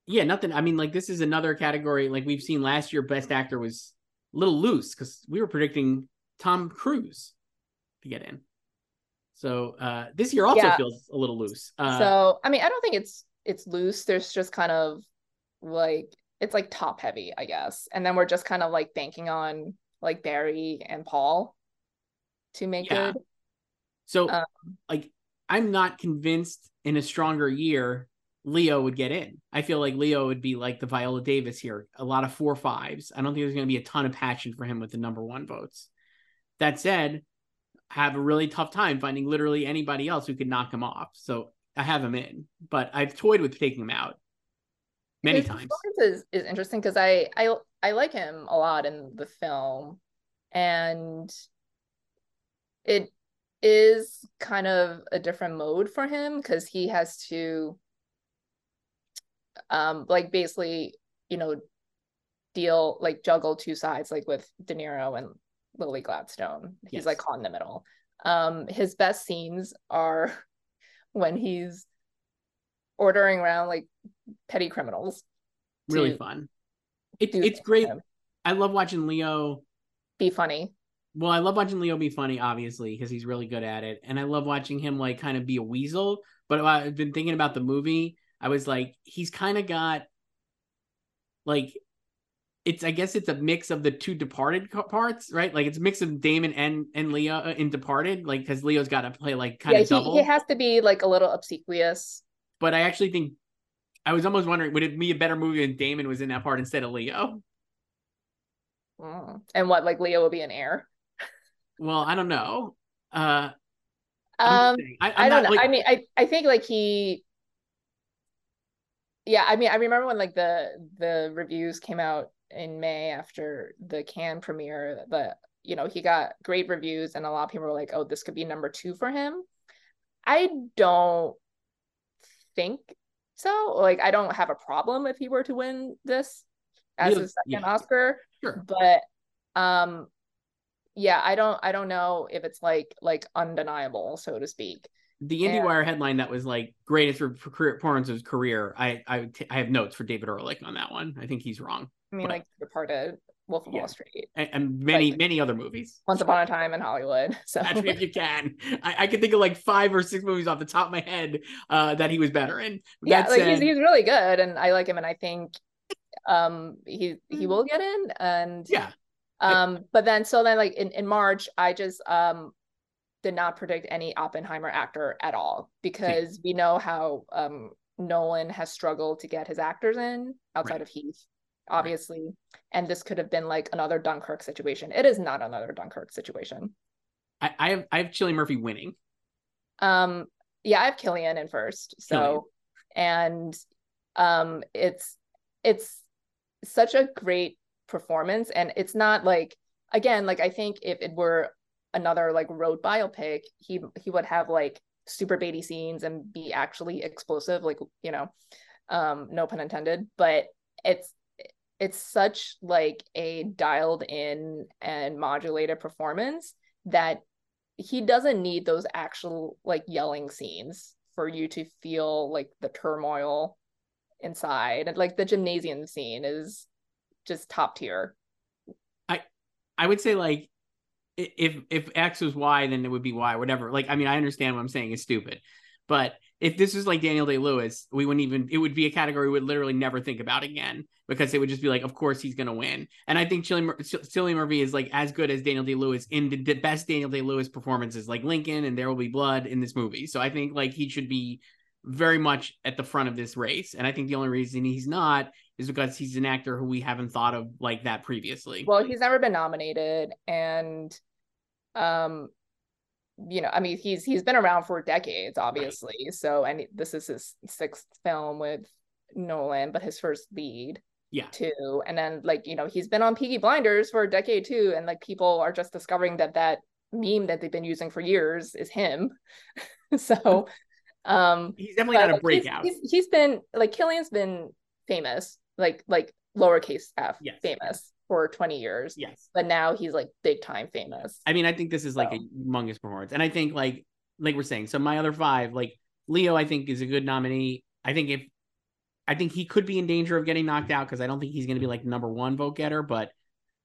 yeah, nothing. I mean, like, this is another category. Like, we've seen last year, Best Actor was a little loose because we were predicting Tom Cruise to get in. So uh this year also yeah. feels a little loose. Uh, so I mean, I don't think it's it's loose. There's just kind of like, it's like top heavy, I guess. And then we're just kind of like banking on like Barry and Paul to make yeah. it. So um, like, I'm not convinced in a stronger year Leo would get in. I feel like Leo would be like the Viola Davis here. A lot of four fives. I don't think there's going to be a ton of passion for him with the number one votes. That said, have a really tough time finding literally anybody else who could knock him off. So I have him in, but I've toyed with taking him out many His times. Is, is interesting because I, I I like him a lot in the film, and it is kind of a different mode for him because he has to, um, like basically, you know, deal like juggle two sides, like with De Niro and Lily Gladstone. He's yes. like caught in the middle. Um, his best scenes are when he's ordering around like petty criminals. Really fun. It, it's great. I love watching Leo be funny. Well, I love watching Leo be funny, obviously, because he's really good at it. And I love watching him like kind of be a weasel. But I've been thinking about the movie. I was like, he's kind of got like it's, I guess it's a mix of the two Departed parts, right? Like it's a mix of Damon and, and Leo in Departed, like, because Leo's got to play like kind yeah, of he, double. He has to be like a little obsequious. But I actually think, I was almost wondering, would it be a better movie if Damon was in that part instead of Leo? Mm. And what, like Leo will be an heir? Well, I don't know. Uh, um, I, I don't not, know. Like... I mean, I, I think like he... Yeah, I mean, I remember when like the the reviews came out in May after the Cannes premiere, but you know, he got great reviews and a lot of people were like, oh, this could be number two for him. I don't think so. Like, I don't have a problem if he were to win this as his yeah, second yeah. Oscar. Sure. But um yeah, I don't I don't know if it's like like undeniable, so to speak. The IndieWire yeah. headline that was like greatest performance of his career. I I, t- I have notes for David Ehrlich on that one. I think he's wrong. I mean, but, like Departed, Wolf of yeah. Wall Street, and, and many like, many other movies. Once Upon a Time in Hollywood. So if you can, I, I could think of like five or six movies off the top of my head uh, that he was better in. Yeah, that like said, he's he's really good, and I like him, and I think um he he will get in, and yeah, um. Yeah. But then so then like in, in March, I just um. did not predict any Oppenheimer actor at all because we know how um, Nolan has struggled to get his actors in outside right. of Heath, obviously. Right. And this could have been like another Dunkirk situation. It is not another Dunkirk situation. I, I have I have Cillian Murphy winning. Um, yeah, I have Cillian in first. So, Cillian. and um, it's it's such a great performance, and it's not like again like I think if it were another like road biopic, he he would have like super baity scenes and be actually explosive, like, you know, um no pun intended, but it's it's such like a dialed in and modulated performance that he doesn't need those actual like yelling scenes for you to feel like the turmoil inside. And like the gymnasium scene is just top tier. I I would say like If if X was Y, then it would be Y, whatever. Like, I mean, I understand what I'm saying is stupid, but if this was like Daniel Day-Lewis, we wouldn't even, it would be a category we would literally never think about again, because it would just be like, of course he's going to win. And I think Cillian, Cillian Murphy is like as good as Daniel Day-Lewis in the, the best Daniel Day-Lewis performances, like Lincoln and There Will Be Blood in this movie. So I think like he should be very much at the front of this race. And I think the only reason he's not is because he's an actor who we haven't thought of like that previously. Well, he's never been nominated, and um you know, I mean, he's he's been around for decades, obviously. Right. So, and this is his sixth film with Nolan, but his first lead. Yeah. Too. And then like, you know, he's been on Peaky Blinders for a decade too, and like people are just discovering that that meme that they've been using for years is him. So um he's definitely had a like, breakout. He's, he's, he's been like Cillian's been famous, like like lowercase f yes. famous for twenty years, yes, but now he's like big time famous. I mean, I think this is like so. a humongous performance, and I think like like we're saying, so my other five, like Leo I think is a good nominee. I think if I think he could be in danger of getting knocked out, because I don't think he's going to be like number one vote getter, but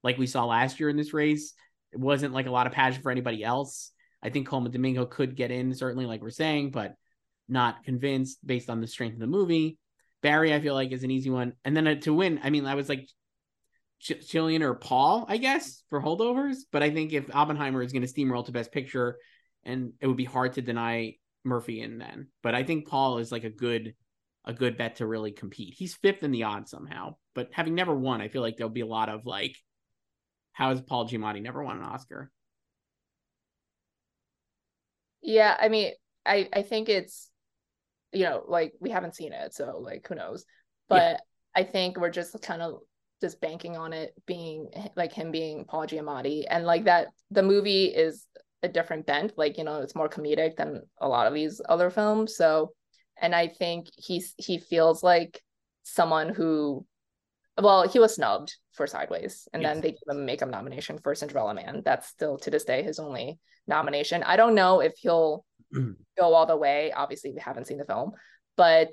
like we saw last year in this race, it wasn't like a lot of passion for anybody else. I think Coleman Domingo could get in, certainly, like we're saying, but not convinced based on the strength of the movie. Barry, I feel like, is an easy one. And then uh, to win, I mean, I was like Ch- Cillian or Paul, I guess, for Holdovers. But I think if Oppenheimer is going to steamroll to Best Picture, and it would be hard to deny Murphy in then. But I think Paul is like a good a good bet to really compete. He's fifth in the odds somehow. But having never won, I feel like there'll be a lot of like, how has Paul Giamatti never won an Oscar? Yeah, I mean, I, I think it's, you know, like we haven't seen it, so like who knows, but yeah. I think we're just kind of just banking on it being like him being Paul Giamatti, and like that the movie is a different bent, like, you know, it's more comedic than a lot of these other films. So, and I think he's he feels like someone who, well, he was snubbed for Sideways, and yes. then they gave him a makeup nomination for Cinderella Man. That's still to this day his only nomination. I don't know if he'll go all the way, obviously we haven't seen the film, but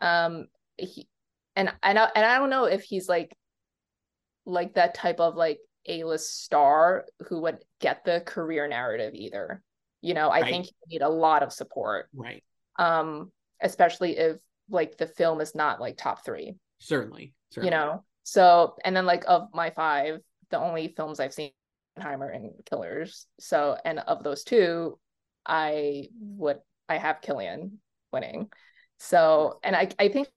um he and and I, and I don't know if he's like like that type of like A-list star who would get the career narrative either, you know. I right. think you need a lot of support, right um especially if like the film is not like top three, certainly, certainly. you know So, and then like of my five, the only films I've seen, Oppenheimer and Killers. So, and of those two, I would, I have Killian winning. So, and I, I think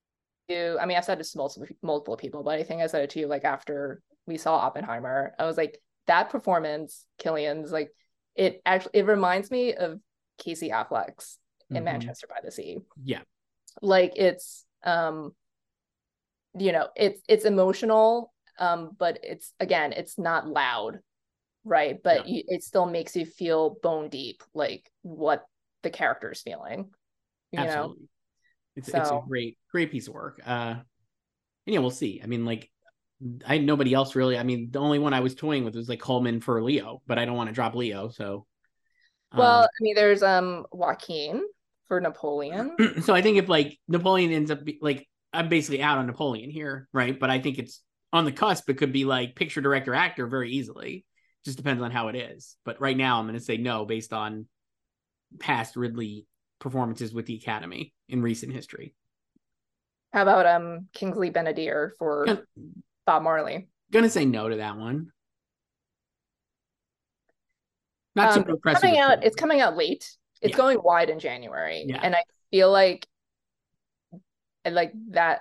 you, I mean, I've said this to multiple, multiple people, but I think I said it to you, like after we saw Oppenheimer, I was like, that performance, Killian's, like, it actually, it reminds me of Casey Affleck's in mm-hmm. Manchester by the Sea. Yeah. Like it's, um, you know, it's, it's emotional, um, but it's, again, it's not loud. Right. But yeah. you, it still makes you feel bone deep, like what the character is feeling, you Absolutely. know? It's, so. it's a great, great piece of work. Uh, and yeah, we'll see. I mean, like, I nobody else really. I mean, the only one I was toying with was like Coleman for Leo, but I don't want to drop Leo. So, um, well, I mean, there's um Joaquin for Napoleon. So I think if like Napoleon ends up be, like, I'm basically out on Napoleon here, right? But I think it's on the cusp. It could be like picture, director, actor very easily. Just depends on how it is. But right now, I'm going to say no based on past Ridley performances with the Academy in recent history. How about um Kingsley Benadire for Gun- Bob Marley? Gonna say no to that one. Not um, so impressive. Coming out, it's coming out late. It's yeah. going wide in January, yeah. and I feel like, like that,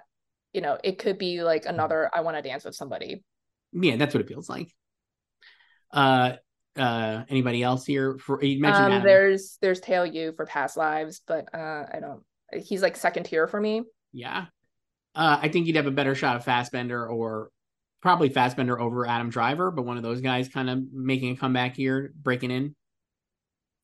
you know, it could be like another mm-hmm. I Want to Dance with Somebody. Yeah, that's what it feels like. Uh. uh anybody else here for you mentioned um, there's there's Tao Yu for Past Lives, but uh I don't he's like second tier for me. Yeah. Uh I think you'd have a better shot of Fassbender, or probably Fassbender over Adam Driver, but one of those guys kind of making a comeback here, breaking in.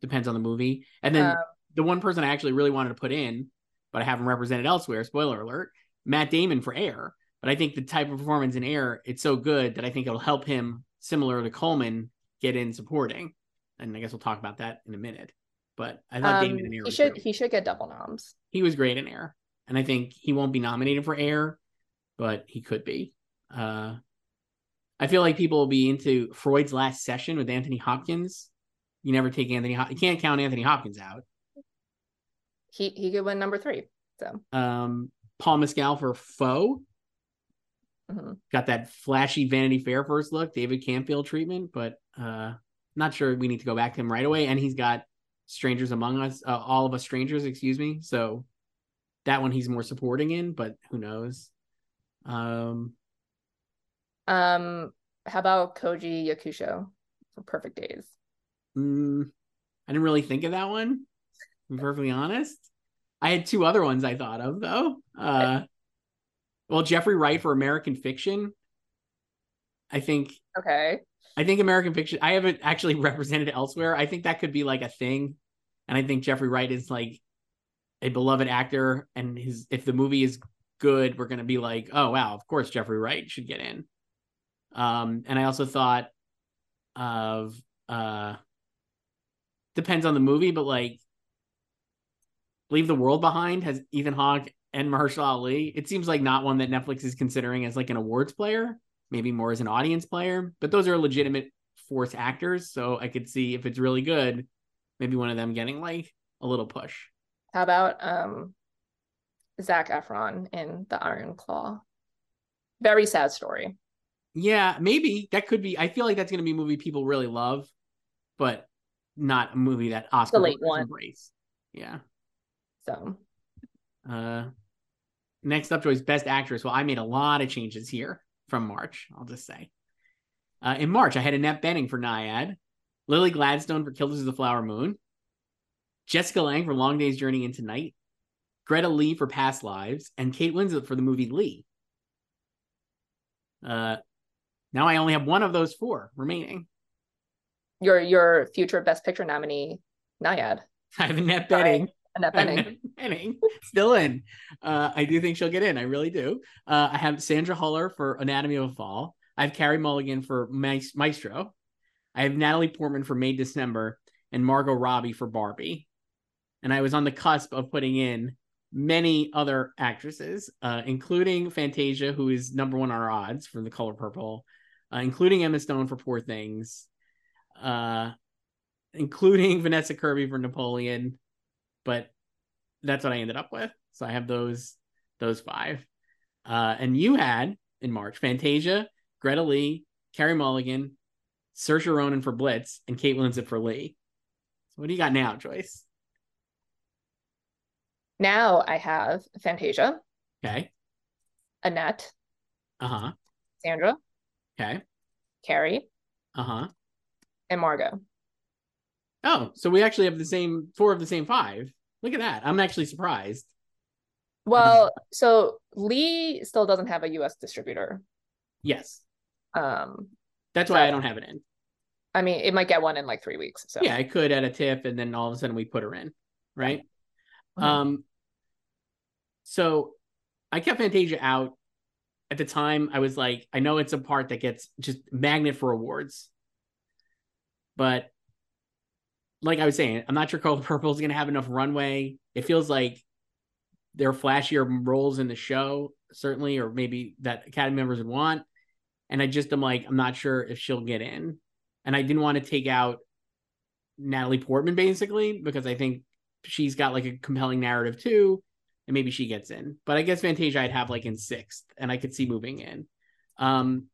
Depends on the movie. And then um, the one person I actually really wanted to put in, but I haven't represented elsewhere, spoiler alert, Matt Damon for Air. But I think the type of performance in Air, it's so good that I think it'll help him, similar to Coleman, get in supporting, and I guess we'll talk about that in a minute. But I thought um, Damon and Air he should great. he should get double noms. He was great in Air, and I think he won't be nominated for Air, but he could be. Uh, I feel like people will be into Freud's Last Session with Anthony Hopkins. You never take Anthony. Ho- you can't count Anthony Hopkins out. He he could win number three. So um, Paul Mescal for Foe. Mm-hmm. Got that flashy Vanity Fair first look, David Campfield treatment, but uh, not sure we need to go back to him right away. And he's got Strangers Among Us, uh, All of Us Strangers, excuse me. So that one he's more supporting in, but who knows? Um, um, how about Koji Yakusho for Perfect Days? Mm, I didn't really think of that one, to be perfectly honest. I had two other ones I thought of though. Uh, well, Jeffrey Wright for American Fiction. I think. Okay. I think American Fiction, I haven't actually represented elsewhere. I think that could be like a thing. And I think Jeffrey Wright is like a beloved actor. And his if the movie is good, we're going to be like, oh, wow, of course, Jeffrey Wright should get in. Um, and I also thought of, uh, depends on the movie, but like Leave the World Behind has Ethan Hawke and Mahershala Ali. It seems like not one that Netflix is considering as like an awards player, maybe more as an audience player, but those are legitimate force actors. So I could see if it's really good, maybe one of them getting like a little push. How about um, Zac Efron in The Iron Claw? Very sad story. Yeah, maybe that could be. I feel like that's going to be a movie people really love, but not a movie that Oscar will embrace. Yeah. So. Uh, next up, Joyce, Best Actress. Well, I made a lot of changes here from March, I'll just say. Uh, in March, I had Annette Bening for Nyad, Lily Gladstone for Killers of the Flower Moon, Jessica Lange for Long Day's Journey into Night, Greta Lee for Past Lives, and Kate Winslet for the movie Lee. Uh, now I only have one of those four remaining. Your your future Best Picture nominee, Nyad. I have Annette Bening. Annette Bening. Bening. Still in. Uh, I do think she'll get in. I really do. Uh, I have Sandra Huller for Anatomy of a Fall. I have Carey Mulligan for Maestro. I have Natalie Portman for May December and Margot Robbie for Barbie. And I was on the cusp of putting in many other actresses, uh, including Fantasia, who is number one on our odds for The Color Purple, uh, including Emma Stone for Poor Things, uh, including Vanessa Kirby for Napoleon. But that's what I ended up with. So I have those those five. Uh, and you had in March. Fantasia, Greta Lee, Carey Mulligan, Saoirse Ronan for Blitz, and Kate Winslet for Lee. So what do you got now, Joyce? Now I have Fantasia. Okay. Annette. Uh-huh. Sandra. Okay. Carrie. Uh-huh. And Margot. Oh, so we actually have the same four of the same five. Look at that. I'm actually surprised. Well, so Lee still doesn't have a U S distributor. Yes. Um, That's so, why I don't have it in. I mean, it might get one in like three weeks. So yeah, I could at a tip, and then all of a sudden we put her in, right? Mm-hmm. Um. So I kept Fantasia out. At the time, I was like, I know it's a part that gets just magnet for awards. But like I was saying, I'm not sure Color Purple is going to have enough runway. It feels like there are flashier roles in the show, certainly, or maybe that Academy members would want. And I just am like, I'm not sure if she'll get in. And I didn't want to take out Natalie Portman, basically, because I think she's got like a compelling narrative too. And maybe she gets in. But I guess Fantasia I'd have like in sixth, and I could see moving in. Um,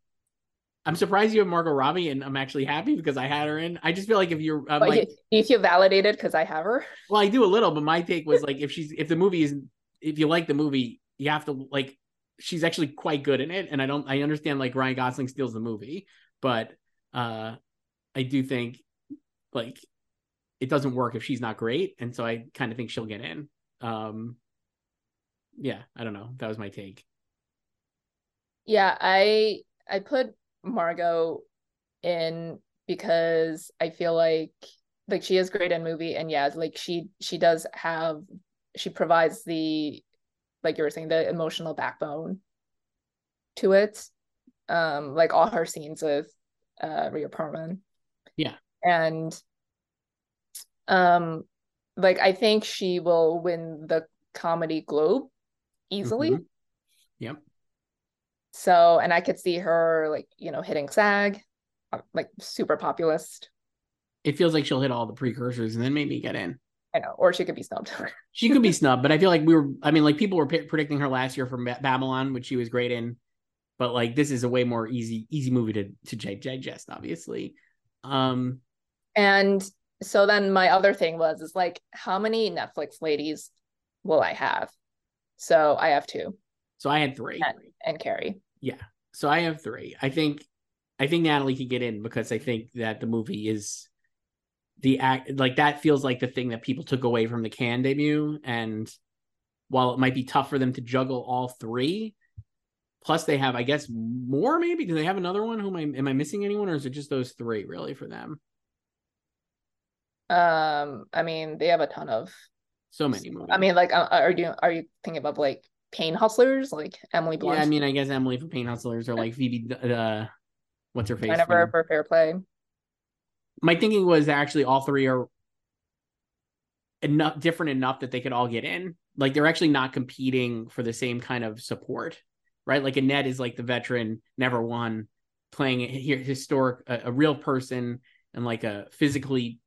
I'm surprised you have Margot Robbie, and I'm actually happy because I had her in. I just feel like if you're... I'm well, like, you, you feel validated because I have her? Well, I do a little, but my take was like, if she's if the movie isn't... If you like the movie, you have to like... She's actually quite good in it, and I don't... I understand like Ryan Gosling steals the movie, but uh, I do think like it doesn't work if she's not great, and so I kind of think she'll get in. Um Yeah, I don't know. That was my take. Yeah, I I put Margot in because I feel like like she is great in movie, and yeah, like she she does have she provides the, like you were saying, the emotional backbone to it. Um, like all her scenes with uh Rhea Perlman. Yeah. And um like I think she will win the Comedy Globe easily. Mm-hmm. Yep. So, and I could see her like, you know, hitting SAG, like super populist. It feels like she'll hit all the precursors and then maybe get in. I know, or she could be snubbed. She could be snubbed, but I feel like we were, I mean, like people were p- predicting her last year from B- Babylon, which she was great in, but like this is a way more easy, easy movie to, to digest, obviously. Um, and so then my other thing was, is like, how many Netflix ladies will I have? So I have two. So I had three. And, and Carrie. Yeah. So I have three. I think I think Natalie could get in because I think that the movie is the act, like that feels like the thing that people took away from the Cannes debut. And while it might be tough for them to juggle all three, plus they have, I guess, more maybe. Do they have another one? Who am I am I missing anyone, or is it just those three really for them? Um, I mean, they have a ton of So many movies. I mean, like, are you are you thinking about like Pain Hustlers, like Emily Blunt? Yeah, I mean, I guess Emily from Pain Hustlers, or like Phoebe, uh, what's her face? Whenever for Fair Play. My thinking was actually all three are enough different enough that they could all get in. Like they're actually not competing for the same kind of support, right? Like Annette is like the veteran, never won, playing a historic, a, a real person, and like a physically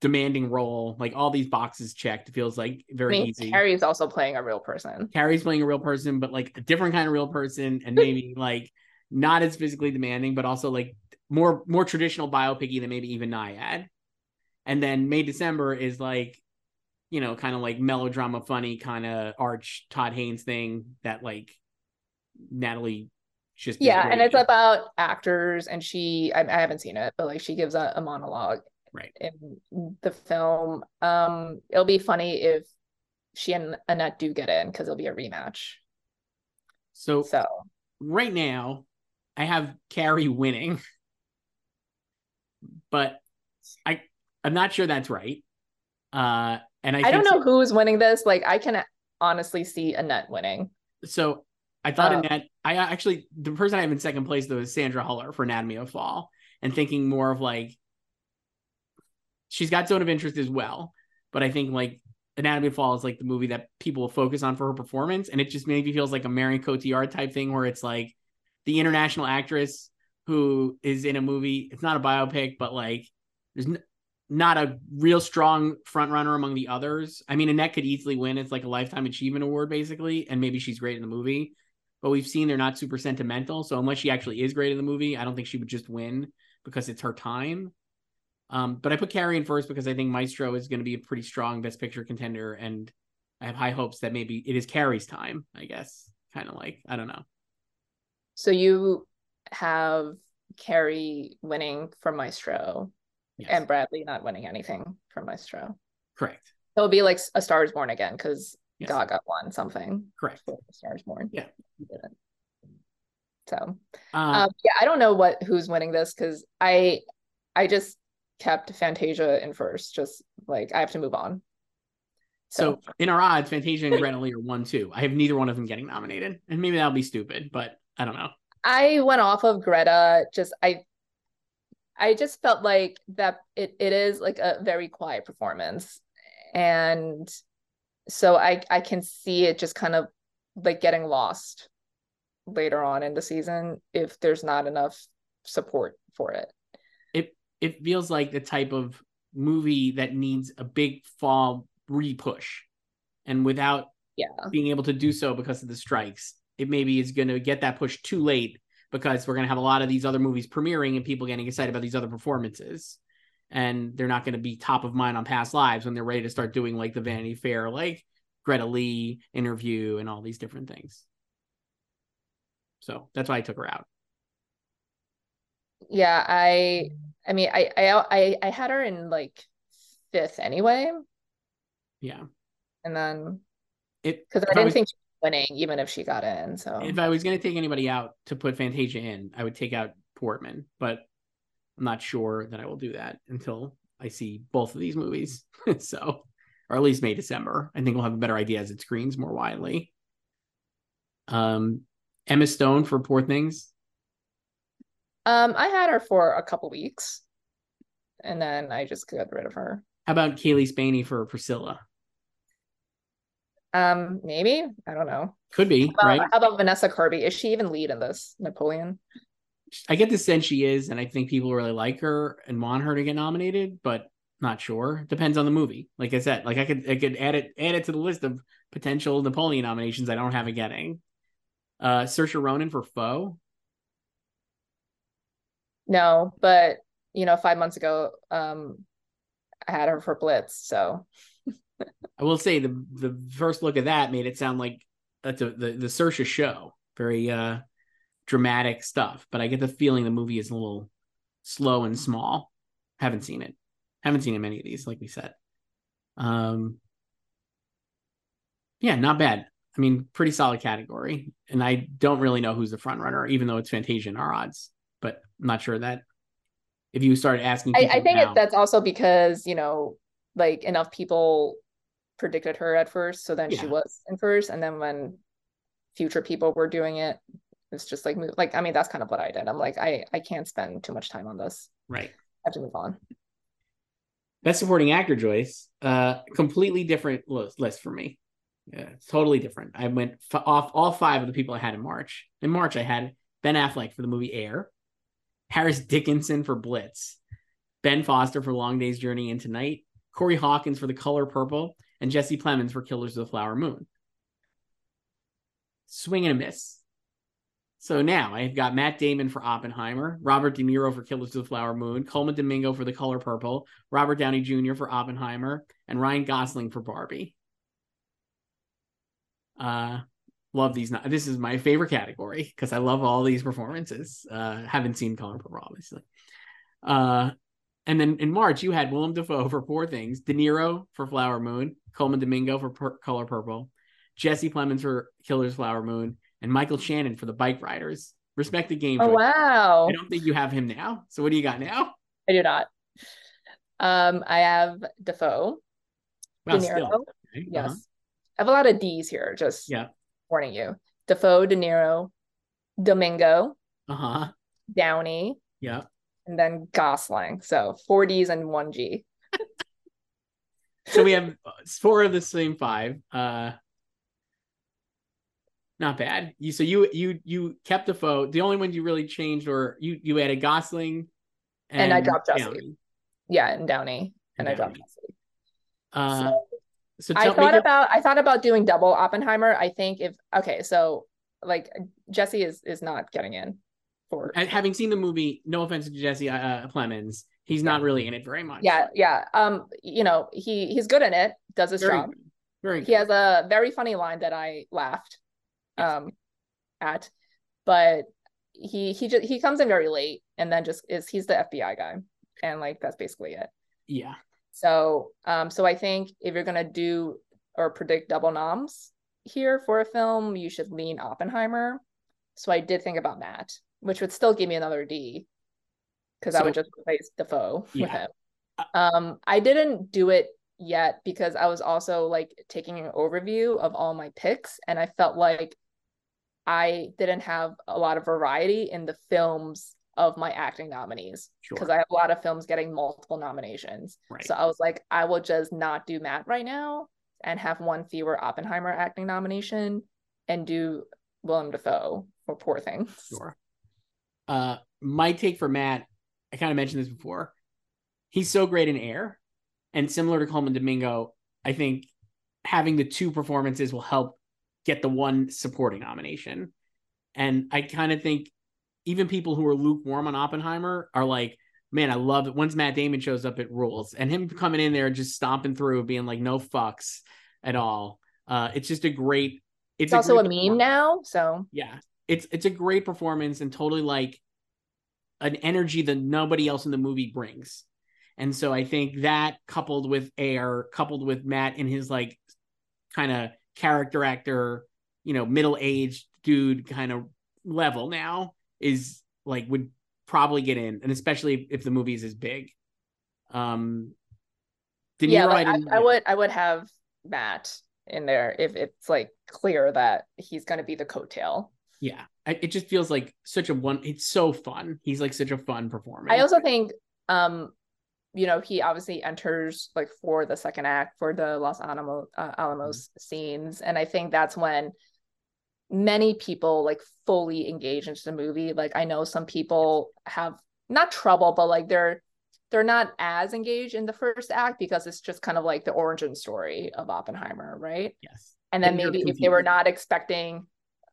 demanding role, like all these boxes checked. It feels like very I mean, easy. Carrie's also playing a real person. Carrie's playing a real person, but like a different kind of real person, and maybe like not as physically demanding, but also like more more traditional biopic-y than maybe even Nyad. And then May December is like, you know, kind of like melodrama, funny kind of arch Todd Haynes thing that like Natalie just yeah, and it's about actors, and she I, I haven't seen it, but like she gives a, a monologue. Right. In the film. Um, it'll be funny if she and Annette do get in because it'll be a rematch. So, so right now, I have Carrie winning, but I I'm not sure that's right. Uh, and I I don't know so- who is winning this. Like, I can honestly see Annette winning. So I thought um, Annette. I actually the person I have in second place though is Sandra Hüller for Anatomy of a Fall, and thinking more of like. She's got Zone of Interest as well, but I think like Anatomy of Fall is like the movie that people will focus on for her performance, and it just maybe feels like a Marion Cotillard type thing where it's like the international actress who is in a movie. It's not a biopic, but like there's n- not a real strong front runner among the others. I mean, Annette could easily win. It's like a lifetime achievement award basically, and maybe she's great in the movie, but we've seen they're not super sentimental. So unless she actually is great in the movie, I don't think she would just win because it's her time. Um, but I put Carrie in first because I think Maestro is going to be a pretty strong Best Picture contender, and I have high hopes that maybe it is Carrie's time, I guess. Kind of like, I don't know. So you have Carrie winning from Maestro, yes, and Bradley not winning anything from Maestro. Correct. It'll be like A Star Is Born again, because yes, Gaga won something. Correct. A Star Is Born. Yeah. So, um, um, yeah, I don't know what who's winning this, because I, I just kept Fantasia in first. Just like, I have to move on. So, so in our odds, Fantasia and Grenoli are one, two. I have neither one of them getting nominated, and maybe that'll be stupid, but I don't know. I went off of Greta. Just I, I just felt like that it, it is like a very quiet performance, and so I I can see it just kind of like getting lost later on in the season if there's not enough support for it. It it feels like the type of movie that needs a big fall re-push, and without yeah. being able to do so because of the strikes, it maybe is going to get that push too late, because we're going to have a lot of these other movies premiering and people getting excited about these other performances, and they're not going to be top of mind on Past Lives when they're ready to start doing like the Vanity Fair, like Greta Lee interview and all these different things. So that's why I took her out. Yeah. I, I mean, I, I, I, I had her in like fifth anyway. Yeah. And then it, because I didn't I was, think she was winning, even if she got in. So if I was going to take anybody out to put Fantasia in, I would take out Portman, but I'm not sure that I will do that until I see both of these movies. So, or at least May, December. I think we'll have a better idea as it screens more widely. Um, Emma Stone for Poor Things. Um, I had her for a couple weeks, and then I just got rid of her. How about Kayleigh Spaney for Priscilla? Um, maybe, I don't know. Could be. How about, right? How about Vanessa Kirby? Is she even lead in this Napoleon? I get the sense she is, and I think people really like her and want her to get nominated, but not sure. Depends on the movie. Like I said, like I could I could add it add it to the list of potential Napoleon nominations I don't have it getting. Uh, Saoirse Ronan for Foe. No, but you know, five months ago, um, I had her for Blitz, so. I will say the the first look at that made it sound like that's a, the the Saoirse show, very uh, dramatic stuff. But I get the feeling the movie is a little slow and small. Haven't seen it. Haven't seen many of these, like we said. Um, yeah, not bad. I mean, pretty solid category. And I don't really know who's the front runner, even though it's Fantasia in our odds. But I'm not sure that if you started asking, I, I think now, it, that's also because you know, like enough people predicted her at first, so then yeah. she was in first, and then when future people were doing it, it's just like like I mean that's kind of what I did. I'm like I I can't spend too much time on this, right? I have to move on. Best Supporting Actor, Joyce, uh completely different list, list for me. Yeah, it's totally different. I went f- off all five of the people I had in March. In March I had Ben Affleck for the movie Air, Harris Dickinson for Blitz, Ben Foster for Long Day's Journey into Night, Corey Hawkins for The Color Purple, and Jesse Plemons for Killers of the Flower Moon. Swing and a miss. So now I've got Matt Damon for Oppenheimer, Robert De Niro for Killers of the Flower Moon, Coleman Domingo for The Color Purple, Robert Downey Junior for Oppenheimer, and Ryan Gosling for Barbie. Uh, love these. No- this is my favorite category because I love all these performances. Uh, haven't seen Color Purple, obviously. Uh, And then in March, you had Willem Dafoe for Poor Things, De Niro for Flower Moon, Coleman Domingo for per- Color Purple, Jesse Plemons for Killers Flower Moon, and Michael Shannon for The Bike Riders. Respect the game. Oh, wow. I don't think you have him now. So what do you got now? I do not. Um, I have Dafoe. Wow, De Niro. Okay. Yes. Uh-huh. I have a lot of D's here, just yeah. warning you. Dafoe, De Niro, Domingo, uh-huh. Downey. Yeah. And then Gosling. So four Ds and one G. So we have four of the same five. Uh, not bad. You so you you you kept the foe. The only one you really changed, or you you added Gosling, and, and I dropped Downey. Jesse. Yeah, and Downey, and, and I Downey. dropped Jesse. Uh, so, so tell, I thought about it... I thought about doing double Oppenheimer. I think if okay, so like Jesse is is not getting in. For having seen the movie, no offense to Jesse uh, Plemons, he's yeah. not really in it very much. Yeah, yeah. Um, you know, he he's good in it. Does his very job. Good. Very. He good. has a very funny line that I laughed, um, at, but he he just he comes in very late, and then just is he's the F B I guy, and like that's basically it. Yeah. So, um, so I think if you're gonna do or predict double noms here for a film, you should lean Oppenheimer. So I did think about Matt, which would still give me another D, because so, I would just replace Defoe yeah. with him. Um, I didn't do it yet because I was also like taking an overview of all my picks, and I felt like I didn't have a lot of variety in the films of my acting nominees, because sure. I have a lot of films getting multiple nominations. Right. So I was like, I will just not do Matt right now and have one fewer Oppenheimer acting nomination and do Willem Dafoe for Poor Things. Sure. Uh, my take for Matt, I kind of mentioned this before. He's so great in Air, and similar to Coleman Domingo, I think having the two performances will help get the one supporting nomination. And I kind of think even people who are lukewarm on Oppenheimer are like, man, I love it. Once Matt Damon shows up, it rules. And him coming in there and just stomping through, being like, no fucks at all. Uh, it's just a great... It's, it's a also great a meme now, so... Yeah. It's it's a great performance, and totally like an energy that nobody else in the movie brings. And so I think that, coupled with Air, coupled with Matt in his like kind of character actor, you know, middle-aged dude kind of level now, is like would probably get in, and especially if, if the movie is as big. Um, didn't yeah, like, I, I, I would I would have Matt in there if it's like clear that he's going to be the coattail. Yeah, I, it just feels like such a one. It's so fun. He's like such a fun performer. I also think, um, you know, he obviously enters like for the second act for the Los Alamos, uh, Alamos mm-hmm. scenes, and I think that's when many people like fully engage into the movie. Like I know some people have not trouble, but like they're they're not as engaged in the first act because it's just kind of like the origin story of Oppenheimer, right? Yes. And then and maybe if they were not expecting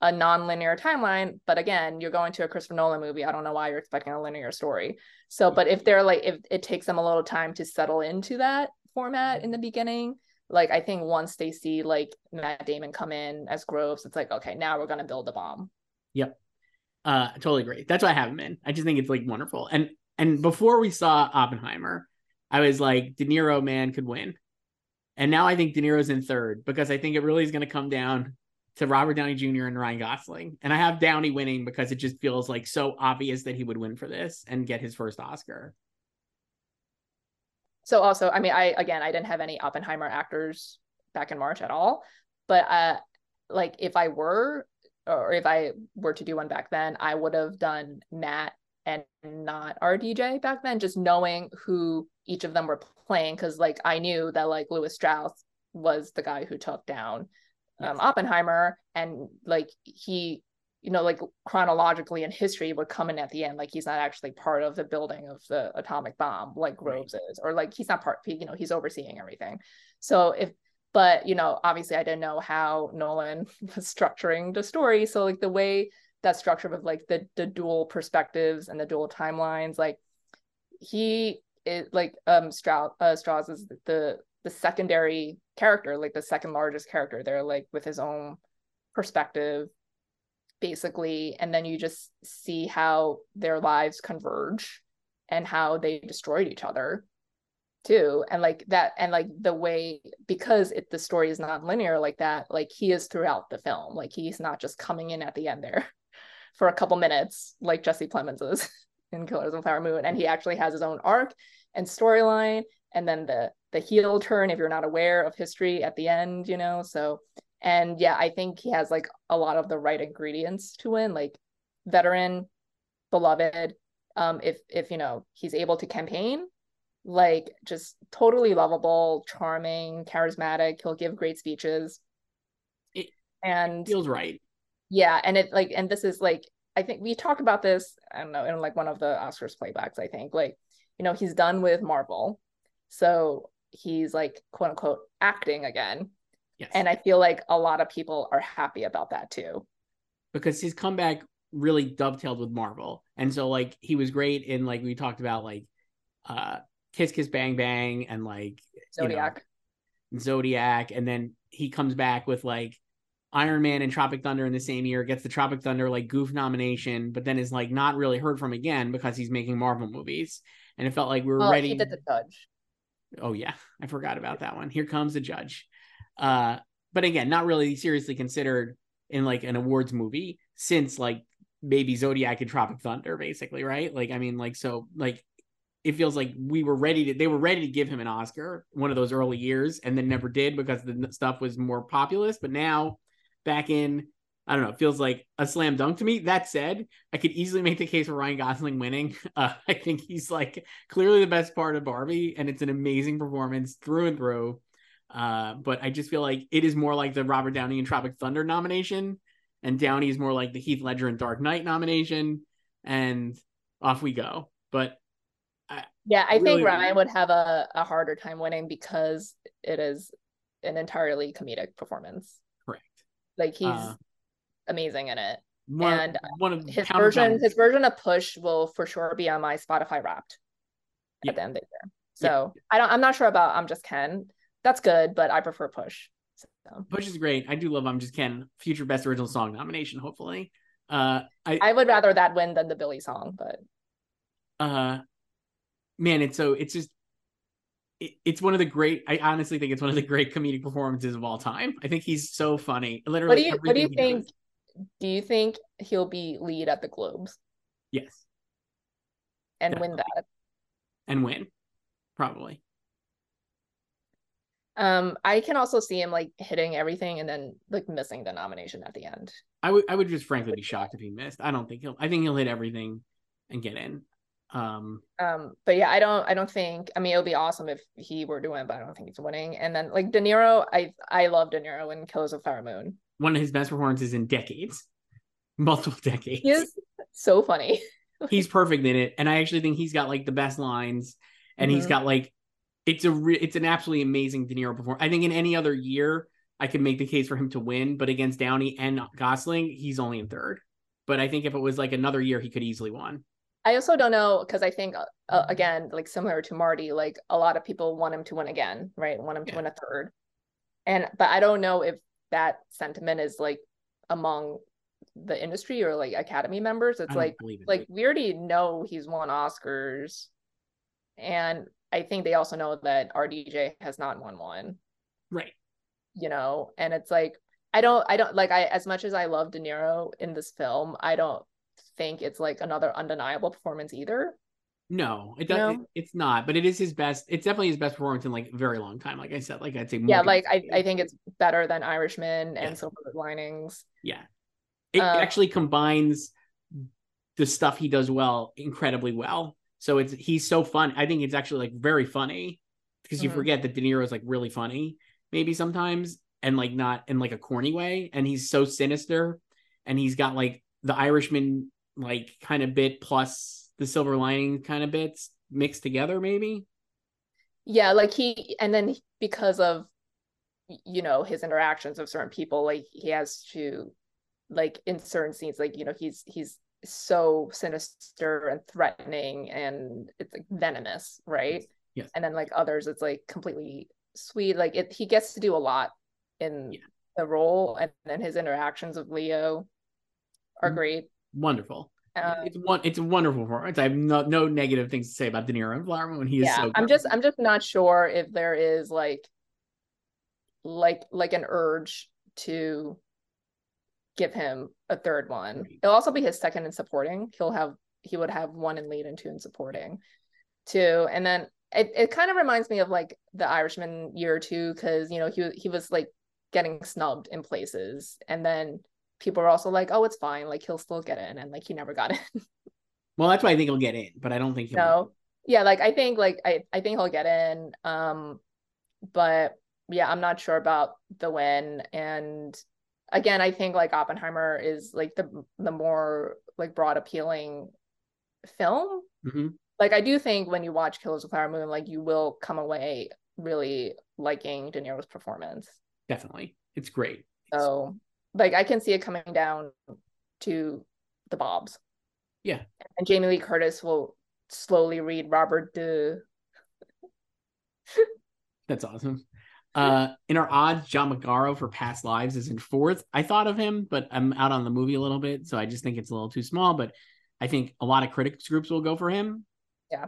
a non-linear timeline, but again, you're going to a Christopher Nolan movie, I don't know why you're expecting a linear story. So, but if they're like, if it takes them a little time to settle into that format in the beginning, like I think once they see like Matt Damon come in as Groves, it's like, okay, now we're going to build a bomb. Yep. Uh, totally agree. That's why I have him in. I just think it's like wonderful. And, and before we saw Oppenheimer, I was like, De Niro, man, could win. And now I think De Niro's in third, because I think it really is going to come down to Robert Downey Junior and Ryan Gosling. And I have Downey winning because it just feels like so obvious that he would win for this and get his first Oscar. So also, I mean, I, again, I didn't have any Oppenheimer actors back in March at all, but uh, like if I were, or if I were to do one back then, I would have done Matt and not R D J back then, just knowing who each of them were playing. Cause like, I knew that like Louis Strauss was the guy who took down Yes. Um, Oppenheimer, and like he, you know, like chronologically in history would come in at the end, like he's not actually part of the building of the atomic bomb like Groves right. is, or like he's not part, you know, he's overseeing everything. So if, but you know, obviously I didn't know how Nolan was structuring the story, so like the way that structure of like the the dual perspectives and the dual timelines, like he is like um Strauss uh, Strauss is the the secondary character, like the second largest character there, like with his own perspective basically, and then you just see how their lives converge and how they destroyed each other too, and like that, and like the way, because it the story is not linear like that, like he is throughout the film, like he's not just coming in at the end there for a couple minutes like Jesse Plemons is in Killers of the Flower Moon, and he actually has his own arc and storyline, and then the the heel turn if you're not aware of history at the end, you know. So, and yeah, I think he has like a lot of the right ingredients to win, like veteran, beloved, um if if you know he's able to campaign, like just totally lovable, charming, charismatic, he'll give great speeches, it and feels right. Yeah, and it like, and this is like, I think we talked about this, I don't know, in like one of the Oscars playbacks, I think, like, you know, he's done with Marvel, so he's like quote unquote acting again. Yes. And I feel like a lot of people are happy about that too. because his comeback really dovetailed with Marvel. And so like he was great in, like we talked about, like uh Kiss Kiss Bang Bang and like Zodiac, you know, Zodiac. And then he comes back with like Iron Man and Tropic Thunder in the same year, gets the Tropic Thunder like goof nomination, but then is like not really heard from again because he's making Marvel movies. And it felt like we were oh, ready. He did The Judge. Oh yeah, I forgot about that one. Here comes The Judge. Uh, but again, not really seriously considered in like an awards movie since like maybe Zodiac and Tropic Thunder, basically, right? Like, I mean, like, so like it feels like we were ready to, they were ready to give him an Oscar one of those early years and then never did because the stuff was more populist. But now back in, I don't know, it feels like a slam dunk to me. That said, I could easily make the case for Ryan Gosling winning. Uh, I think he's like clearly the best part of Barbie, and it's an amazing performance through and through. Uh, but I just feel like it is more like the Robert Downey and Tropic Thunder nomination, and Downey is more like the Heath Ledger and Dark Knight nomination, and off we go. But I yeah, I really think Ryan don't... would have a, a harder time winning because it is an entirely comedic performance. Correct. Like he's. Uh, amazing in it. One, and one of his version comments. His version of Push will for sure be on my Spotify Wrapped yeah. at the end of the year. So yeah. I don't I'm not sure about I'm Just Ken. That's good, but I prefer Push. So. Push is great. I do love I'm Just Ken. Future Best Original Song nomination, hopefully. Uh I, I would rather that win than the Billy song, but uh man, it's so it's just it's one of the great, I honestly think it's one of the great comedic performances of all time. I think he's so funny. Literally What do you what do you think? Does. Do you think he'll be lead at the Globes? Yes. And definitely. Win that. And win, probably. Um, I can also see him like hitting everything and then like missing the nomination at the end. I would, I would just frankly be shocked if he missed. I don't think he'll. I think he'll hit everything and get in. Um. Um. But yeah, I don't. I don't think. I mean, it would be awesome if he were to win, but I don't think he's winning. And then like De Niro, I I love De Niro in Killers of the Flower Moon. One of his best performances in decades, multiple decades. He is so funny. He's perfect in it. And I actually think he's got like the best lines and mm-hmm. he's got like, it's a re- it's an absolutely amazing De Niro performance. I think in any other year, I could make the case for him to win, but against Downey and Gosling, he's only in third. But I think if it was like another year, he could easily win. I also don't know, because I think, uh, again, like similar to Marty, like a lot of people want him to win again, right? Want him to yeah. win a third. And, but I don't know if that sentiment is like among the industry or like Academy members. It's like it. like we already know he's won Oscars, and I think they also know that R D J has not won one, right? You know, and it's like I don't I don't like I as much as I love De Niro in this film, I don't think it's like another undeniable performance either. No, it doesn't. You know? It's not, but it is his best. It's definitely his best performance in like a very long time. Like I said, like I'd say, more yeah, like I, I think it's better than Irishman yeah. and Silver Linings. Yeah, it uh, actually combines the stuff he does well incredibly well. So it's he's so fun. I think it's actually like very funny because you mm-hmm. forget that De Niro is like really funny maybe sometimes and like not in like a corny way. And he's so sinister, and he's got like the Irishman like kind of bit plus the Silver Lining kind of bits mixed together, maybe. Yeah, like he, and then because of, you know, his interactions with certain people, like he has to, like in certain scenes, like, you know, he's, he's so sinister and threatening and it's like venomous, right? Yes. And then like others, it's like completely sweet. Like it, he gets to do a lot in yeah. the role, and then his interactions with Leo are great. Wonderful. Um, it's one. It's a wonderful performance. I have no, no negative things to say about De Niro and Flower Moon when he is yeah, so. Good. I'm just. I'm just not sure if there is like, like, like an urge to give him a third one. Right. It'll also be his second in supporting. He'll have. He would have one in lead and two in supporting, two. And then it, it kind of reminds me of like the Irishman year or two, because you know he he was like getting snubbed in places, and then people are also like, oh, it's fine. Like, he'll still get in. And, like, he never got in. Well, that's why I think he'll get in, but I don't think he'll. No. Yeah, like, I think, like, I, I think he'll get in. Um, But, yeah, I'm not sure about the win. And, again, I think, like, Oppenheimer is, like, the the more, like, broad appealing film. Mm-hmm. Like, I do think when you watch Killers of the Flower Moon, like, you will come away really liking De Niro's performance. Definitely. It's great. So... Like I can see it coming down to the Bobs. Yeah. And Jamie Lee Curtis will slowly read Robert De. That's awesome. Uh, in our odds, John McGarro for Past Lives is in fourth. I thought of him, but I'm out on the movie a little bit, so I just think it's a little too small, but I think a lot of critics groups will go for him. Yeah.